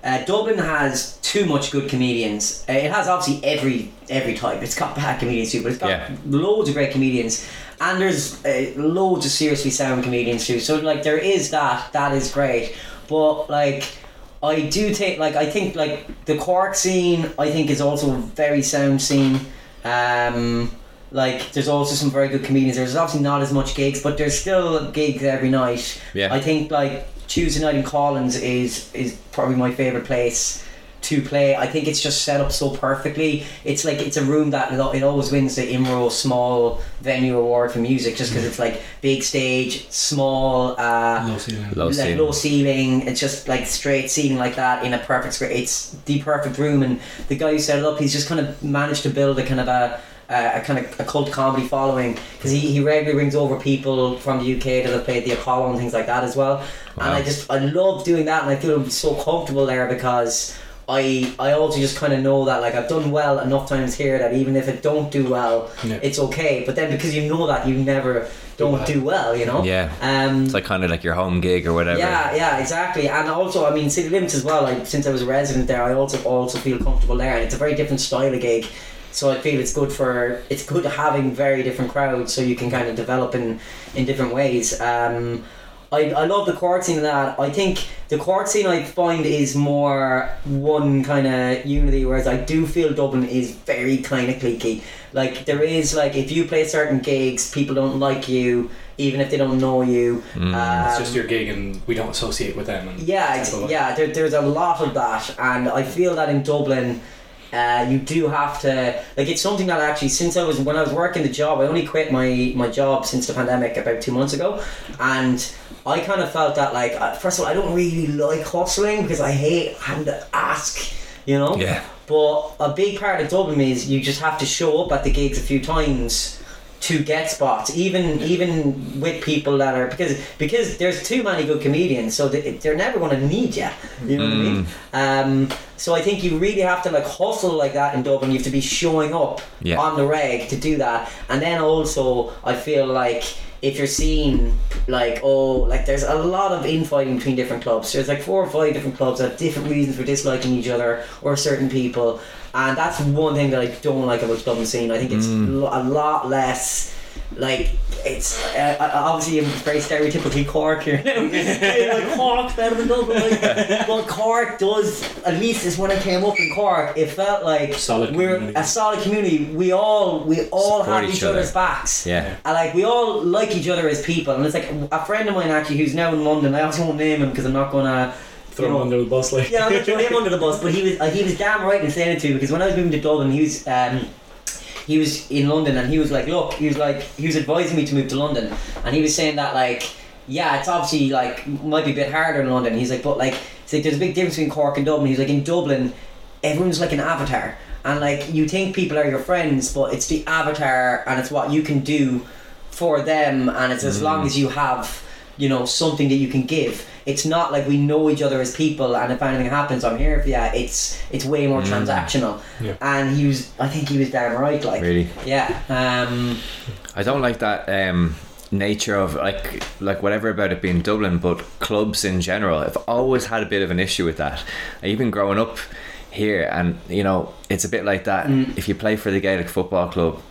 Uh, Dublin has too much good comedians. Uh, it has obviously every every type. It's got bad comedians too, but it's got yeah. loads of great comedians, and there's uh, loads of seriously sound comedians too. So like there is that. That is great, but like I do think like I think like the Cork scene I think is also a very sound scene. Um, like there's also some very good comedians. There's obviously not as much gigs, but there's still gigs every night. Yeah. I think like. Tuesday night in Collins is is probably my favourite place to play. I think it's just set up so perfectly. It's like it's a room that it always wins the I M R O small venue award for music, just because it's like big stage, small, uh, low ceiling, low, like ceiling. low ceiling. It's just like straight ceiling like that in a perfect square. It's the perfect room, and the guy who set it up, he's just kind of managed to build a kind of a. Uh, a kind of a cult comedy following, because he, he regularly brings over people from the U K that have played the Apollo and things like that as well. Wow. And I just I love doing that, and I feel so comfortable there because I I also just kind of know that like I've done well enough times here that even if it don't do well, yeah. it's okay. But then because you know that you never don't yeah. do well, you know. Yeah. Um. It's like kind of like your home gig or whatever. Yeah, yeah, exactly. And also, I mean, City Limits as well. Like since I was a resident there, I also also feel comfortable there, and it's a very different style of gig. So I feel it's good for it's good having very different crowds, so you can kind of develop in, in different ways. Um, I I love the Cork scene in that. I think the Cork scene I find is more one kind of unity, whereas I do feel Dublin is very kind of cliquey. Like there is like if you play certain gigs, people don't like you, even if they don't know you. Mm. Um, it's just your gig, and we don't associate with them. And yeah, it's, yeah. There, there's a lot of that, and I feel that in Dublin. Uh, you do have to like it's something that actually since I was when I was working the job I only quit my, my job since the pandemic about two months ago, and I kind of felt that like first of all I don't really like hustling because I hate having to ask, you know. Yeah. But a big part of Dublin is you just have to show up at the gigs a few times to get spots, even even with people that are because because there's too many good comedians, so they, they're never going to need you. You know mm. what I mean? Um, so I think you really have to like hustle like that in Dublin. You have to be showing up yeah. on the reg to do that, and then also I feel like if you're seeing like oh like there's a lot of infighting between different clubs. There's like four or five different clubs that have different reasons for disliking each other or certain people. And that's one thing that I don't like about the Dublin scene. I think it's mm. a lot less, like, it's uh, obviously a very stereotypically Cork here. Like, Cork's better than Dublin. Like, but Cork does, at least is when I came up in Cork, it felt like solid we're community. a solid community. We all we all have each, each other's other. backs. Yeah. And, like, we all like each other as people. And it's like a friend of mine, actually, who's now in London, I also won't name him because I'm not going to... Throw him under the bus, like yeah, I'm not throwing him under the bus, but he was uh, he was damn right in saying it to me, because when I was moving to Dublin, he was um, he was in London, and he was like, look, he was like he was advising me to move to London, and he was saying that like yeah, it's obviously like might be a bit harder in London. He's like, but like, it's like there's a big difference between Cork and Dublin. He's like, in Dublin, everyone's like an avatar, and like you think people are your friends, but it's the avatar, and it's what you can do for them, and it's as mm. long as you have. you know, something that you can give. It's not like we know each other as people, and if anything happens, I'm here for you. It's it's way more mm. transactional. Yeah. And he was, I think he was damn right. Like, really? Yeah. Um, I don't like that um, nature of like like whatever about it being Dublin, but clubs in general. I've always had a bit of an issue with that. Even growing up here, and you know, it's a bit like that. Mm. If you play for the Gaelic Football Club,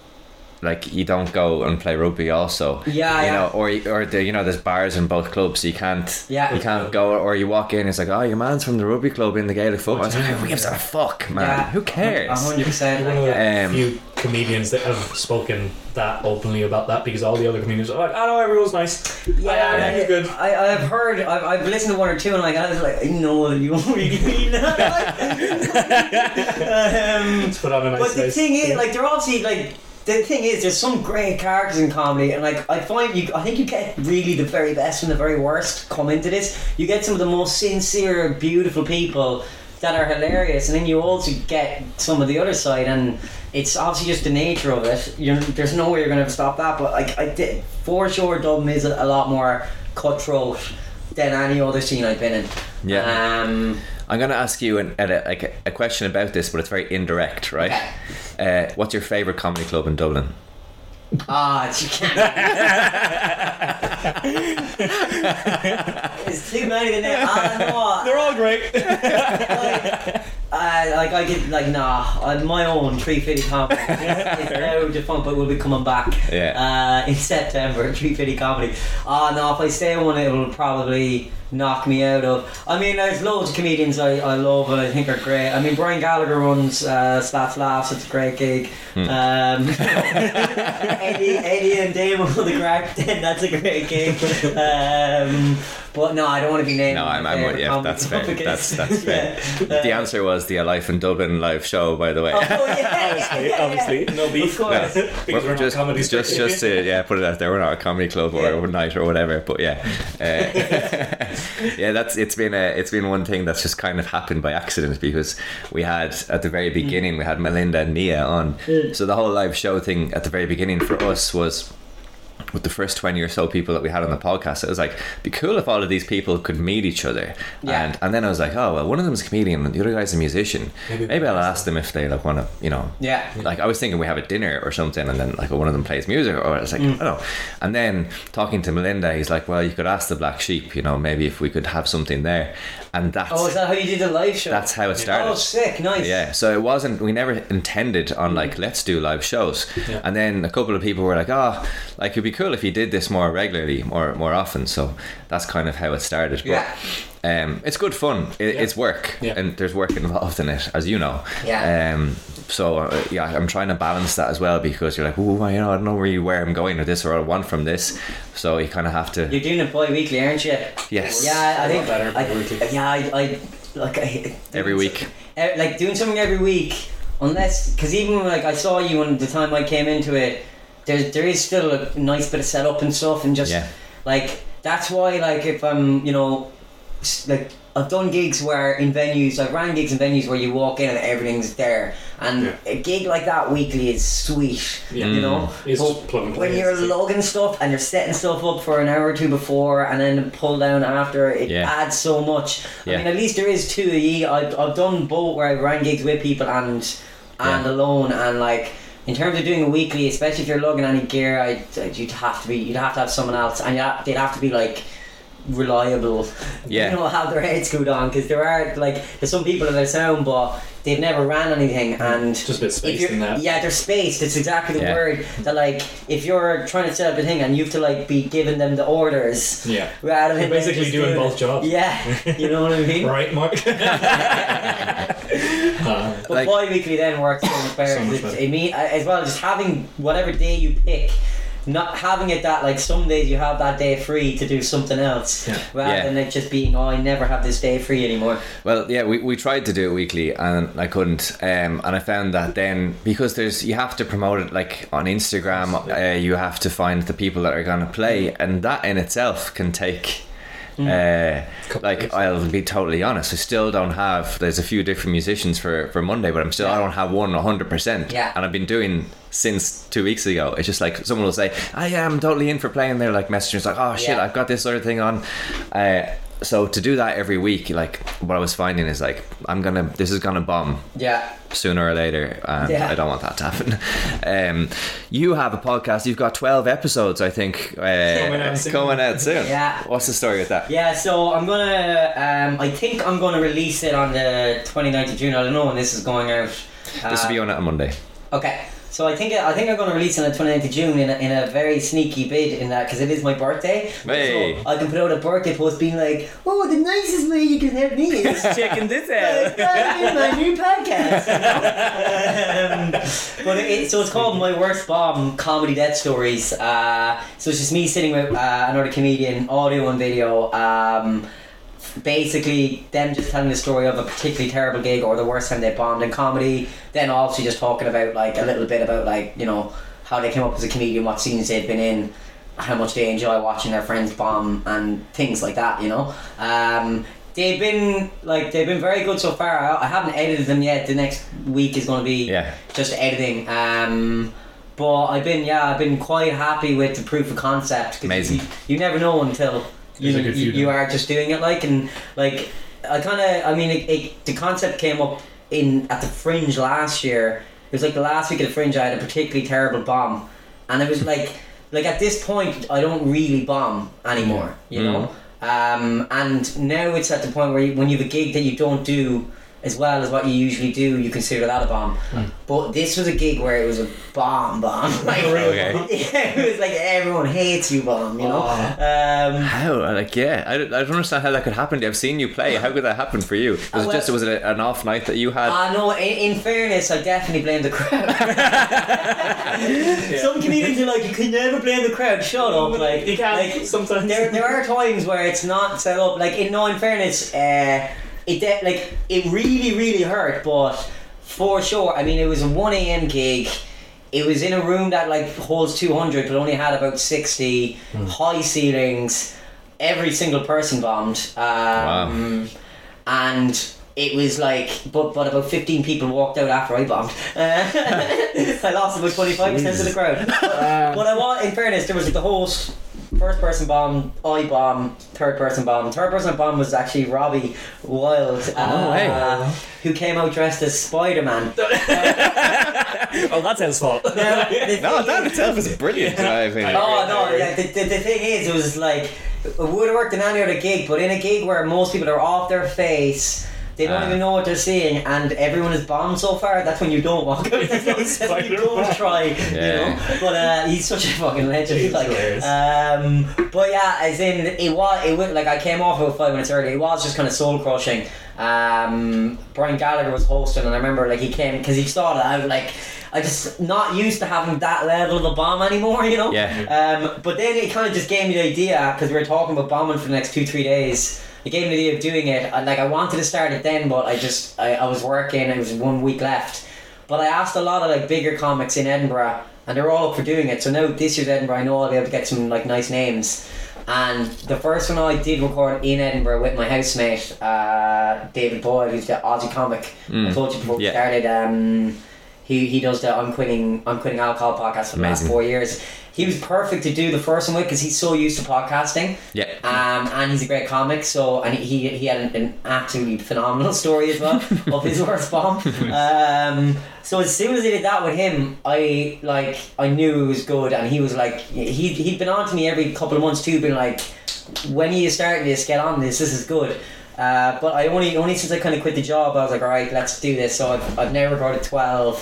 like, you don't go and play rugby also. Yeah, you yeah. know, or or the, you know, there's bars in both clubs, so you can't yeah. you can't go, or you walk in, it's like, oh, your man's from the rugby club in the Gaelic football. It's like, who gives a fuck, man? Yeah. Who cares? one hundred percent. One of the um, few comedians that have spoken that openly about that, because all the other comedians are like, oh no, everyone's nice. Yeah, I, I, it's good. I, I've heard, I've, I've listened to one or two, and like, I was like, no, you won't really mean that. um, Let's put on a nice But the nice thing thing is, like, they're obviously like. The thing is, there's some great characters in comedy, and like I find you, I think you get really the very best and the very worst come into this. You get some of the most sincere, beautiful people that are hilarious, and then you also get some of the other side, and it's obviously just the nature of it. You know, there's no way you're going to stop that. But like I did, for sure, Dublin is a lot more cutthroat than any other scene I've been in. Yeah. Um, I'm going to ask you an, a, a, a question about this, but it's very indirect, right? Uh, what's your favourite comedy club in Dublin? Ah, oh, you can't. There's too many in there. I don't know what. They're all great. like, uh, like, I get, like, nah, my own three fifty comedy. It's, it's now defunct, but we'll be coming back yeah. uh, in September, three fifty comedy. Ah, oh, no, if I stay in one, it will probably knock me out of. I mean, there's loads of comedians I, I love and I think are great. I mean, Brian Gallagher runs uh, Slats Laughs, it's a great gig. Hmm. Um, Eddie, Eddie and Damon with the crack, that's a great gig. Um, but no, I don't want to be named. No, I'm, I'm yeah, that's fair. That's, that's fair. Yeah. The answer was the Life in Dublin live show, by the way. Oh, yeah, obviously, yeah, obviously. Yeah. No beef. Of course. No, we're we're just, just, just to yeah, put it out there, we're not a comedy club or yeah. overnight or whatever, but yeah. Uh, yeah, that's it's been a it's been one thing that's just kind of happened by accident, because we had at the very beginning we had Melinda and Nia on, so the whole live show thing at the very beginning for us was with the first twenty or so people that we had on the podcast. It was like, it'd be cool if all of these people could meet each other. Yeah. And and then I was like, oh well, one of them's a comedian and the other guy's a musician. Maybe, Maybe I'll ask them if they like want to, you know. Yeah. Like I was thinking we have a dinner or something, and then like one of them plays music, or it's like, mm. I don't know. And then talking to Melinda, he's like, well, you could ask the Black Sheep, you know, maybe if we could have something there. And that's oh, is that how you did the live show? That's how it started. Oh, sick, nice. Yeah. So it wasn't. We never intended on like let's do live shows. Yeah. And then a couple of people were like, oh, like it'd be cool if you did this more regularly, more more often. So that's kind of how it started. But, yeah. Um, it's good fun. It, yeah. It's work, yeah. and there's work involved in it, as you know. Yeah. Um. So uh, yeah, I'm trying to balance that as well, because you're like, oh, well, you know, I don't know really where I'm going with this or what I want from this. So you kind of have to. You're doing it bi-weekly, aren't you? Yes. Yeah, I, I think. Better I, yeah, I, I like I, every week. Like doing something every week, unless because even like I saw you when the time I came into it, there there is still a nice bit of setup and stuff, and just yeah. like that's why like if I'm you know. Like I've done gigs where in venues I've ran gigs in venues where you walk in and everything's there, and yeah. a gig like that weekly is sweet. yeah. You know, it's but when you're lugging stuff and you're setting stuff up for an hour or two before and then pull down after, it yeah. adds so much. yeah. I mean, at least there is two of ye. I've, I've done both where I ran gigs with people and and yeah. alone, and like in terms of doing a weekly, especially if you're lugging any gear, I, you'd have to be you'd have to have someone else, and you'd, they'd have to be like reliable, yeah. you know, have their heads screwed on, because there are like there's some people in their sound but they've never ran anything, and just a bit spaced in that. Yeah, they're spaced. It's exactly the yeah. word that, like, if you're trying to set up a thing and you have to like be giving them the orders, yeah, rather than you're basically doing, doing both jobs. Yeah, you know what I mean, right, Mark? uh, but like, bi-weekly then works so much better. So much better. It mean, as well, just having whatever day you pick. Not having it that like some days you have that day free to do something else, yeah. rather yeah. than it just being, oh, I never have this day free anymore. Well, yeah, we, we tried to do it weekly and I couldn't, um, and I found that then because there's you have to promote it like on Instagram, uh, you have to find the people that are going to play, and that in itself can take Mm. Uh, like, I'll be totally honest, I still don't have, there's a few different musicians for, for Monday, but I'm still, yeah. I don't have one one hundred percent. Yeah. And I've been doing since two weeks ago. It's just like, someone will say, I am totally in for playing. They're like messaging, like, oh shit, yeah. I've got this other thing on. Uh, so to do that every week, like what I was finding is like, I'm going to, this is going to bomb. Yeah. Sooner or later, and yeah. I don't want that to happen. Um, you have a podcast, you've got twelve episodes, I think, uh, coming, out soon. coming out soon. Yeah. What's the story with that? Yeah, so I'm going to, um, I think I'm going to release it on the twenty-ninth of June. I don't know when this is going out. Uh, this will be on a Monday. Okay. So I think I think I'm going to release it on the twenty-ninth of June in a, in a very sneaky bid in that because it is my birthday. Hey. So I can put out a birthday post being like, "Oh, the nicest way you can help me is checking this out. It's my new podcast." um, but it, so it's called My Worst Bomb Comedy Death Stories. Uh, so it's just me sitting with uh, another comedian, audio and video. Um, basically them just telling the story of a particularly terrible gig or the worst time they bombed in comedy, then also just talking about like a little bit about like, you know, how they came up as a comedian, what scenes they've been in, how much they enjoy watching their friends bomb and things like that, you know. Um, they've been like they've been very good so far. I, I haven't edited them yet. The next week is going to be yeah. just editing. Um, but I've been yeah I've been quite happy with the proof of concept. Amazing. You, you never know until You, like you, you are just doing it like and like I kind of I mean it, it, the concept came up in at the Fringe last year. It was like the last week of the Fringe. I had a particularly terrible bomb, and it was like like at this point I don't really bomb anymore, you mm. know. Um, and now it's at the point where you, when you have a gig that you don't do as well as what you usually do, you consider that a bomb. Mm. But this was a gig where it was a bomb bomb. Like, okay. It was like everyone hates you bomb, you know? Oh. Um, how? Like, yeah. I don't, I don't understand how that could happen. I've seen you play. How could that happen for you? Was uh, it well, just was it an off night that you had? Uh, no, in, in fairness, I definitely blame the crowd. yeah. Some comedians are like, you can never blame the crowd. Shut up. Like, you can't like, sometimes. There, there are times where it's not set up. Like, in, no, in fairness... Uh, It de- like it really really hurt, but for sure, I mean, it was a one a.m. gig. It was in a room that like holds two hundred but only had about sixty. Mm. High ceilings, every single person bombed. Um, wow. And it was like but, but about fifteen people walked out after I bombed. uh, I lost about twenty-five percent of the crowd. uh. But I was, in fairness, there was like the whole first person bomb, I bomb, third person bomb. Third person bomb was actually Robbie Wilde, uh, oh, hey. uh, who came out dressed as Spider-Man. uh, oh, that's his fault. No, that itself is brilliant. I think. Oh no, yeah, the, the, the thing is, it was like it would have worked in any other gig, but in a gig where most people are off their face. They don't uh, even know what they're seeing, and everyone is bombed so far. That's when you don't walk out. That's, that's, that's when you don't try. Yeah. You know. But uh, he's such a fucking legend. Like, um, but yeah, as in it was. It was like I came off about five minutes early. It was just kind of soul crushing. Um, Brian Gallagher was hosting, and I remember like he came because he saw that I was like. I just not used to having that level of a bomb anymore, you know. Yeah. Um, but then it kind of just gave me the idea because we were talking about bombing for the next two three days. It gave me the idea of doing it. I, like I wanted to start it then, but I just I, I was working. It was one week left, but I asked a lot of like bigger comics in Edinburgh, and they're all up for doing it. So now this year's Edinburgh, I know I'll be able to get some like nice names. And the first one I did record in Edinburgh with my housemate, uh, David Boyd, who's the Aussie comic. Mm. I told you before we yeah. started. Um, He he does the I'm Quitting I'm Quitting Alcohol podcast for the last four years. He was perfect to do the first one with because he's so used to podcasting. Yeah. Um, and he's a great comic. So and he he had an, an absolutely phenomenal story as well of his worst bomb. Um, so as soon as I did that with him, I like I knew it was good, and he was like he he'd been on to me every couple of months too, been like, when are you starting this? Get on this. This is good. Uh, but I only only since I kind of quit the job, I was like, all right, let's do this. So I've I've now recorded twelve.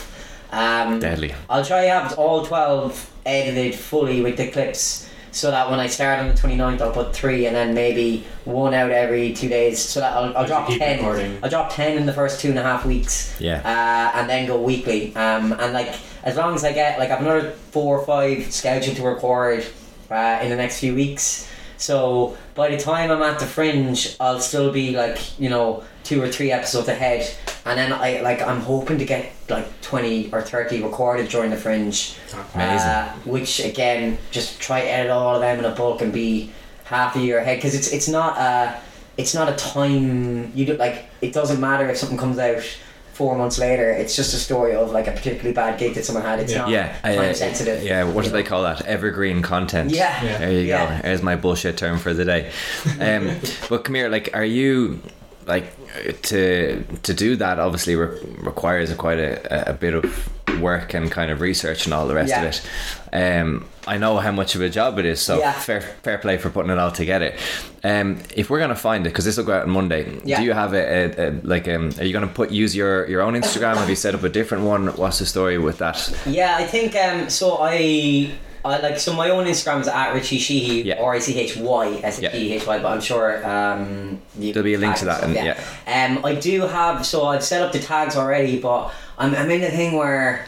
Um, Deadly. I'll try to have all twelve edited fully with the clips so that when I start on the twenty-ninth I'll put three and then maybe one out every two days, so that I'll, I'll drop ten recording. I'll drop ten in the first two and a half weeks yeah. uh, and then go weekly, um, and like as long as I get like I've another four or five scheduled to record uh, in the next few weeks, so by the time I'm at the Fringe I'll still be like, you know, two or three episodes ahead, and then I like I'm hoping to get like twenty or thirty recorded during the Fringe. Amazing. Uh, which again, just try to edit all of them in a bulk and be half a year ahead, because it's it's not a it's not a time you do, like it doesn't matter if something comes out four months later, it's just a story of like a particularly bad gig that someone had. It's yeah. not yeah. time uh, sensitive. Yeah, what do they call that? Evergreen content. Yeah. yeah. There you yeah. go. There's my bullshit term for the day. Um, but come here, like, are you, like, to to do that obviously re- requires quite a, a bit of work and kind of research and all the rest yeah. of it. Um, I know how much of a job it is, so yeah. fair fair play for putting it all together. Um, if we're gonna find it, because this will go out on Monday, yeah. do you have a, a, a like? Um, are you gonna put use your, your own Instagram? Have you set up a different one? What's the story with that? Yeah, I think um, so. I I like so my own Instagram is at Richie Sheehy yeah. R I C H Y S H E H Y, but I'm sure um, you there'll be a link to that. And, yeah. yeah. Um, I do have so I've set up the tags already, but I'm I'm in the thing where.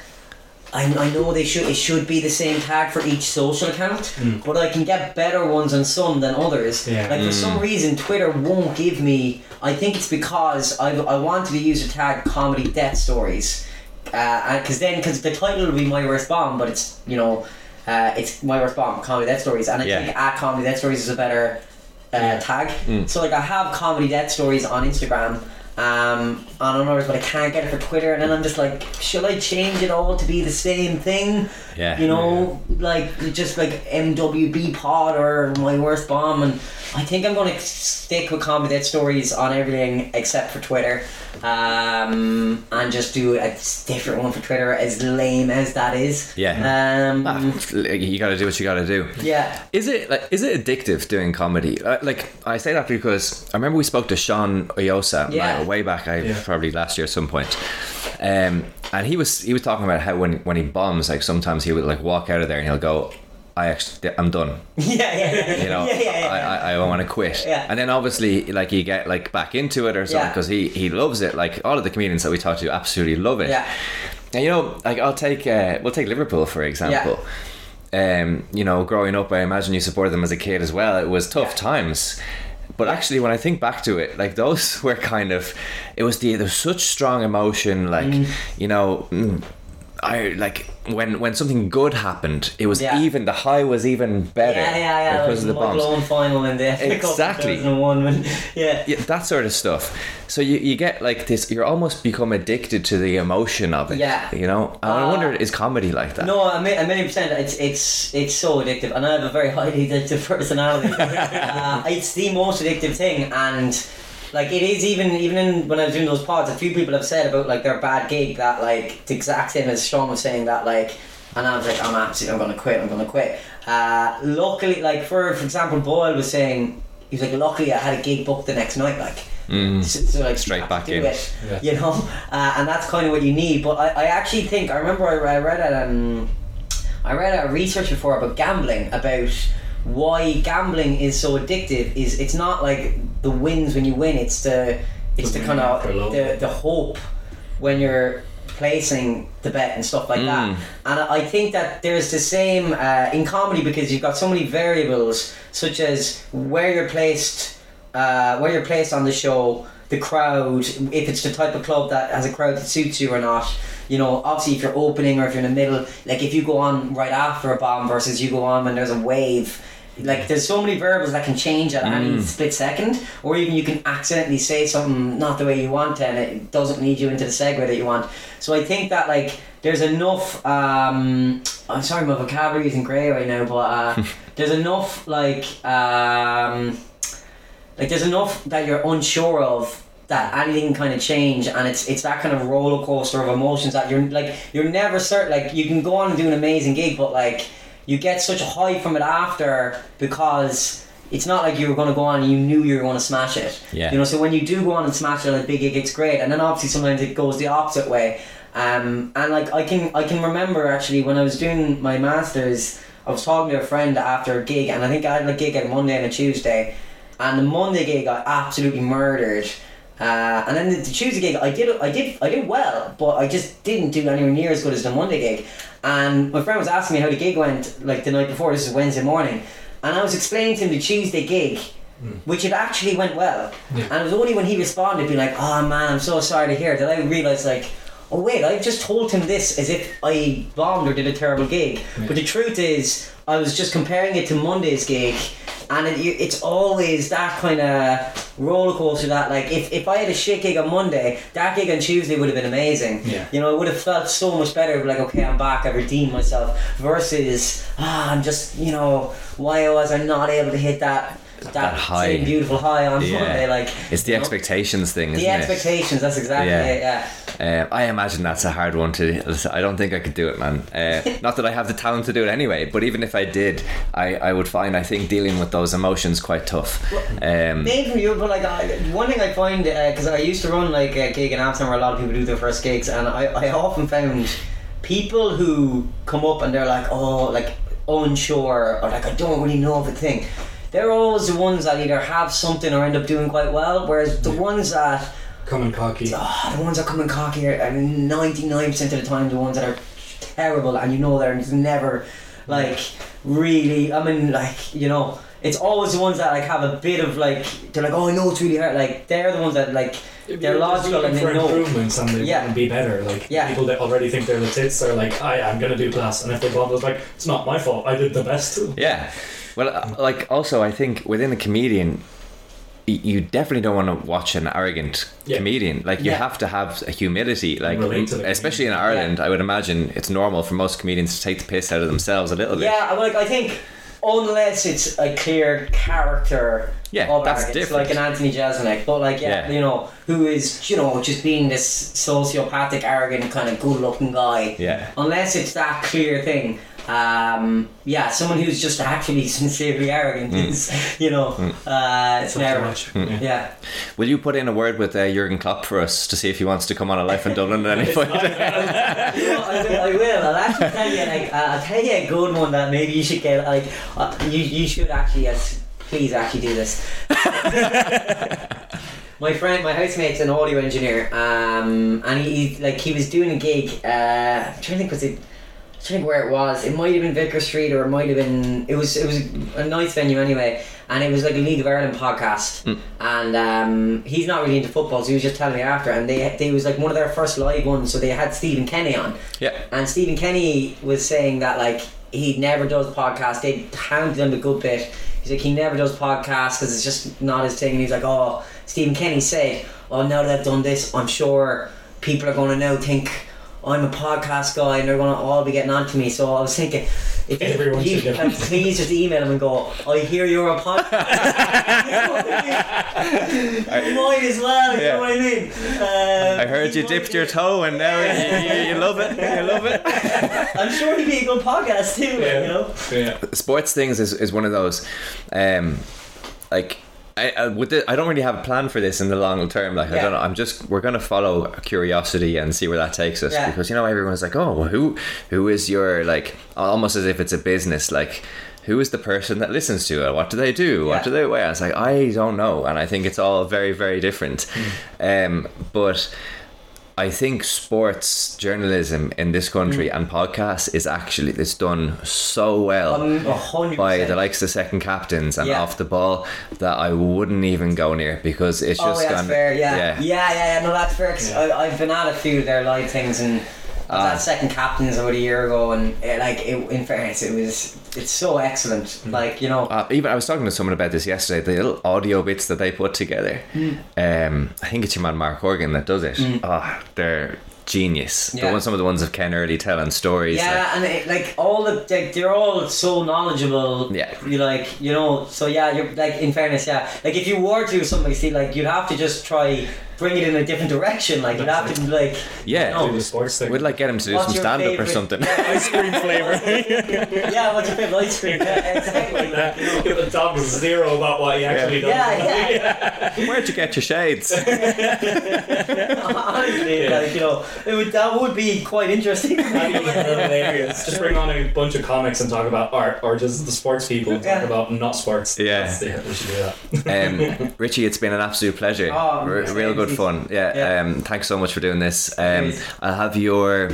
I, I know they should it should be the same tag for each social account, mm. but I can get better ones on some than others. Yeah. Like mm. for some reason, Twitter won't give me. I think it's because I I want to use the tag Comedy Death Stories, because uh, then because the title will be My Worst Bomb, but it's you know, uh, it's My Worst Bomb Comedy Death Stories, and I yeah. think at Comedy Death Stories is a better uh, yeah. tag. Mm. So like I have Comedy Death Stories on Instagram. Um, I don't know, but I can't get it for Twitter, and then I'm just like, should I change it all to be the same thing? Yeah, you know, yeah. like just like M W B Pod or My Worst Bomb, and I think I'm going to stick with Comedy Death Stories on everything except for Twitter, um, and just do a different one for Twitter, as lame as that is. Yeah, um, well, you got to do what you got to do. Yeah, is it like is it addictive doing comedy? Like I say that because I remember we spoke to Sean Oyosa. Yeah. Way back, I yeah. probably last year at some point, um, and he was he was talking about how when, when he bombs, like sometimes he would like walk out of there and he'll go, I actually I'm done. Yeah, yeah, yeah. You know, yeah, yeah, yeah. I, I, I want to quit. Yeah. And then obviously, like you get like back into it or something because yeah. he he loves it. Like all of the comedians that we talk to absolutely love it. Yeah. And you know, like I'll take uh, we'll take Liverpool for example. Yeah. Um, you know, growing up, I imagine you supported them as a kid as well. It was tough yeah. times. But actually, when I think back to it, like those were kind of, it was the there was such strong emotion, like mm. you know, I like when when something good happened, it was yeah. even the high was even better yeah, yeah, yeah. because like, of the bombs. Blown final in the exactly. When, yeah. yeah, that sort of stuff. So you, you get like this, you're almost become addicted to the emotion of it. Yeah, you know. And uh, I wonder, is comedy like that? No, a million percent. It's it's it's so addictive, and I have a very highly addictive personality. uh, it's the most addictive thing, and like it is even even in, when I was doing those pods, a few people have said about like their bad gig that like the exact same as Sean was saying that like, and I was like, I'm absolutely, I'm gonna quit, I'm gonna quit. Uh, luckily, like for for example, Boyle was saying he was like, luckily I had a gig booked the next night, like. Mm. So, so like straight back in it, yeah. you know, uh, and that's kind of what you need. But I, I actually think I remember I, I read a, um, I read a research before about gambling, about why gambling is so addictive. Is it's not like the wins when you win, it's the it's the kind of the, the hope when you're placing the bet and stuff like mm. that. And I think that there's the same uh, in comedy, because you've got so many variables such as where you're placed. Uh, where you're placed on the show, the crowd, if it's the type of club that has a crowd that suits you or not, you know, obviously if you're opening or if you're in the middle, like if you go on right after a bomb versus you go on when there's a wave, like there's so many variables that can change at mm. any split second, or even you can accidentally say something not the way you want and it doesn't lead you into the segue that you want. So I think that like there's enough um, I'm sorry my vocabulary isn't great right now, but uh, there's enough like um Like there's enough that you're unsure of that anything can kind of change, and it's it's that kind of roller coaster of emotions that you're like you're never certain. Like you can go on and do an amazing gig, but like you get such a high from it after, because it's not like you were going to go on and you knew you were going to smash it. Yeah. You know, so when you do go on and smash it, like big gig, it's great, and then obviously sometimes it goes the opposite way. Um, and like I can I can remember actually when I was doing my masters, I was talking to a friend after a gig, and I think I had a gig on Monday and a Tuesday. And the Monday gig got absolutely murdered, uh, and then the, the Tuesday gig I did I did I did well, but I just didn't do anywhere near as good as the Monday gig. And my friend was asking me how the gig went, like the night before. This is Wednesday morning, and I was explaining to him the Tuesday gig, mm. which it actually went well. Yeah. And it was only when he responded, being like, "Oh man, I'm so sorry to hear," that I realised like, oh wait, I just told him this as if I bombed or did a terrible gig. Yeah. But the truth is, I was just comparing it to Monday's gig. and it, it's always that kind of roller coaster that, like, if, if I had a shit gig on Monday, that gig on Tuesday would have been amazing. Yeah. You know, it would have felt so much better, like, okay, I'm back, I redeemed myself, versus, ah, I'm just, you know, why was I not able to hit that that, that high, same beautiful high on yeah. Monday? Like, it's the expectations know? thing, isn't the it? The expectations, that's exactly yeah. it, yeah. Um, I imagine that's a hard one to. I don't think I could do it, man. Uh, not that I have the talent to do it anyway, but even if I did, I, I would find I think dealing with those emotions quite tough. Um, Maybe for you, but like I, one thing I find because uh, I used to run like a gig in Amsterdam where a lot of people do their first gigs, and I, I often found people who come up and they're like, oh, like unsure, or like I don't really know of a thing. They're always the ones that either have something or end up doing quite well, whereas the ones that. Coming cocky. Oh, the ones that come in cocky are, I mean, ninety-nine percent of the time the ones that are terrible, and you know they're never, like, really. I mean, like, you know, it's always the ones that like have a bit of like they're like, oh, I know it's really hard. Like they're the ones that like they're logical and they know improvements and they yeah. want to be better. Like yeah. people that already think they're the tits are like, I am gonna do class, and if they bother, it's like it's not my fault. I did the best. Yeah. Well, like also I think within the comedian. You definitely don't want to watch an arrogant yeah. comedian. Like you yeah. have to have a humility. Like especially in Ireland, yeah. I would imagine it's normal for most comedians to take the piss out of themselves a little bit. Yeah, like I think unless it's a clear character. Yeah, of that's arrogance, different. Like an Anthony Jeselnik, but like yeah, yeah, you know, who is you know just being this sociopathic, arrogant kind of good-looking guy. Yeah. Unless it's that clear thing. Um, yeah, someone who's just actually sincerely arrogant mm. is, you know, mm. uh, it's never much. Mm. Yeah. Will you put in a word with uh, Jürgen Klopp for us to see if he wants to come on a Life in Dublin at any point? You know, I will. I will. I'll actually tell you. Like, uh, I'll tell you a good one that maybe you should get. Like, uh, you you should actually yes, please actually do this. My friend, my housemate's an audio engineer, um, and he, he like he was doing a gig. Uh, I'm trying to think, was it? I think where it was, it might have been Vicar Street, or it might have been it was it was a nice venue anyway, and it was like a League of Ireland podcast, mm. and um, he's not really into football, so he was just telling me after, and they they was like one of their first live ones, so they had Stephen Kenny on, yeah, and Stephen Kenny was saying that like he never does the podcast. They hounded him a good bit. He's like he never does podcasts because it's just not his thing, and he's like, oh, Stephen Kenny said, oh, now that I've done this, I'm sure people are going to now think I'm a podcast guy and they're going to all be getting on to me. So I was thinking, if everyone you, should like, please just email him and go, I hear you're a podcast. You might as well, you yeah. know what I mean? Um, I heard you dipped your toe and now you, you, you love it. You love it. I'm sure he'd be a good podcast too, yeah. you know? Yeah. Sports things is, is one of those. Um, like... I, I, with the, I don't really have a plan for this in the long term. Like yeah. I don't know. I'm just we're gonna follow curiosity and see where that takes us. Yeah. Because you know everyone's like, oh, who, who is your like? Almost as if it's a business. Like, who is the person that listens to it? What do they do? Yeah. What do they wear? It's like I don't know, and I think it's all very very different. Mm. Um, but. I think sports journalism in this country mm. and podcasts is actually it's done so well um, by the likes of Second Captains and yeah. Off the Ball that I wouldn't even go near because it's just oh, yeah, gone, that's fair, yeah. yeah yeah yeah yeah no that's fair because yeah. I've been at a few of their live things and I was uh, at Second Captains about a year ago and it, like it, in fairness it was it's so excellent mm. like you know uh, even I was talking to someone about this yesterday, the little audio bits that they put together mm. um, I think it's your man Mark Horgan that does it mm. oh, they're genius yeah. the one, some of the ones of Ken Early telling stories yeah like, and it, like all the like, they're all so knowledgeable yeah you like you know so yeah you're like in fairness yeah like if you were to do something see like you'd have to just try bring it in a different direction like you'd have to like yeah you know, do the sports thing we'd like get him to do what's some stand up or something yeah, ice cream flavour yeah what's your favourite ice cream yeah exactly like, you know. The dog is zero about what he actually yeah. does yeah, yeah, yeah. Where'd you get your shades? Honestly yeah. like you know it would, that would be quite interesting. That'd be hilarious. Just bring on a bunch of comics and talk about art or just the sports people and talk yeah. about not sports yeah, that's, yeah we should do that. Um, Richie, it's been an absolute pleasure. Oh, R- real good fun yeah, yeah. Um, thanks so much for doing this. um, I'll have your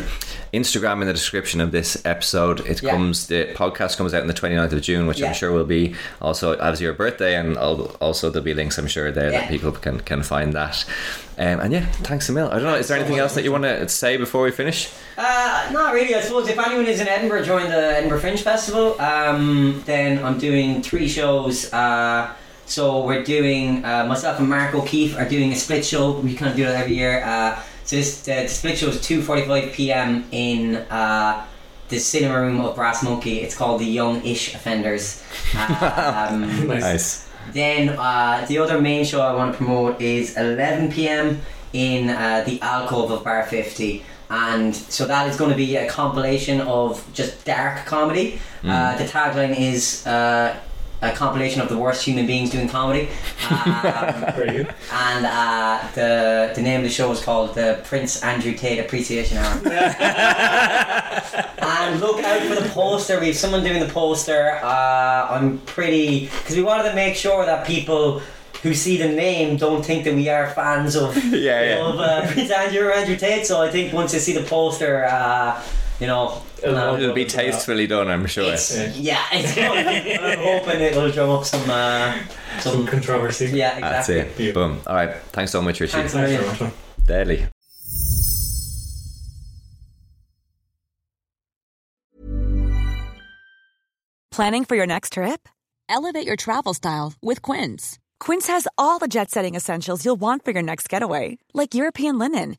Instagram in the description of this episode. It yeah. comes, the podcast comes out on the twenty-ninth of June, which yeah. I'm sure will be also as your birthday, and also there'll be links, I'm sure, there yeah. that people can, can find that. Um, and yeah, thanks a mil. I don't know, is there anything else that you want to say before we finish? Uh, not really. I suppose if anyone is in Edinburgh during the Edinburgh Fringe Festival, um, then I'm doing three shows. Uh, so we're doing, uh, myself and Mark O'Keefe are doing a split show. We kind of do that every year. Uh, so this uh, the split show is two forty-five p.m. in uh, the cinema room of Brass Monkey. It's called The Young-ish Offenders. Uh, um, nice. Then uh, the other main show I want to promote is eleven p.m. in uh, the alcove of Bar fifty, and so that is going to be a compilation of just dark comedy. Mm. Uh, the tagline is uh, a compilation of the worst human beings doing comedy. Um, Brilliant. And uh, the the name of the show is called the Prince Andrew Tate Appreciation Hour. And look out for the poster. We have someone doing the poster. Uh, I'm pretty... Because we wanted to make sure that people who see the name don't think that we are fans of, yeah, yeah. of uh, Prince Andrew or Andrew Tate. So I think once they see the poster, uh, you know... It'll, it'll be tastefully done, I'm sure. It's, yeah, it's I'm hoping it'll drum up some uh, some, some controversy. Yeah, exactly. That's it. Boom. All right. Thanks so much, Richie. Thanks, Thanks so much. Deadly. Planning for your next trip? Elevate your travel style with Quince. Quince has all the jet-setting essentials you'll want for your next getaway, like European linen,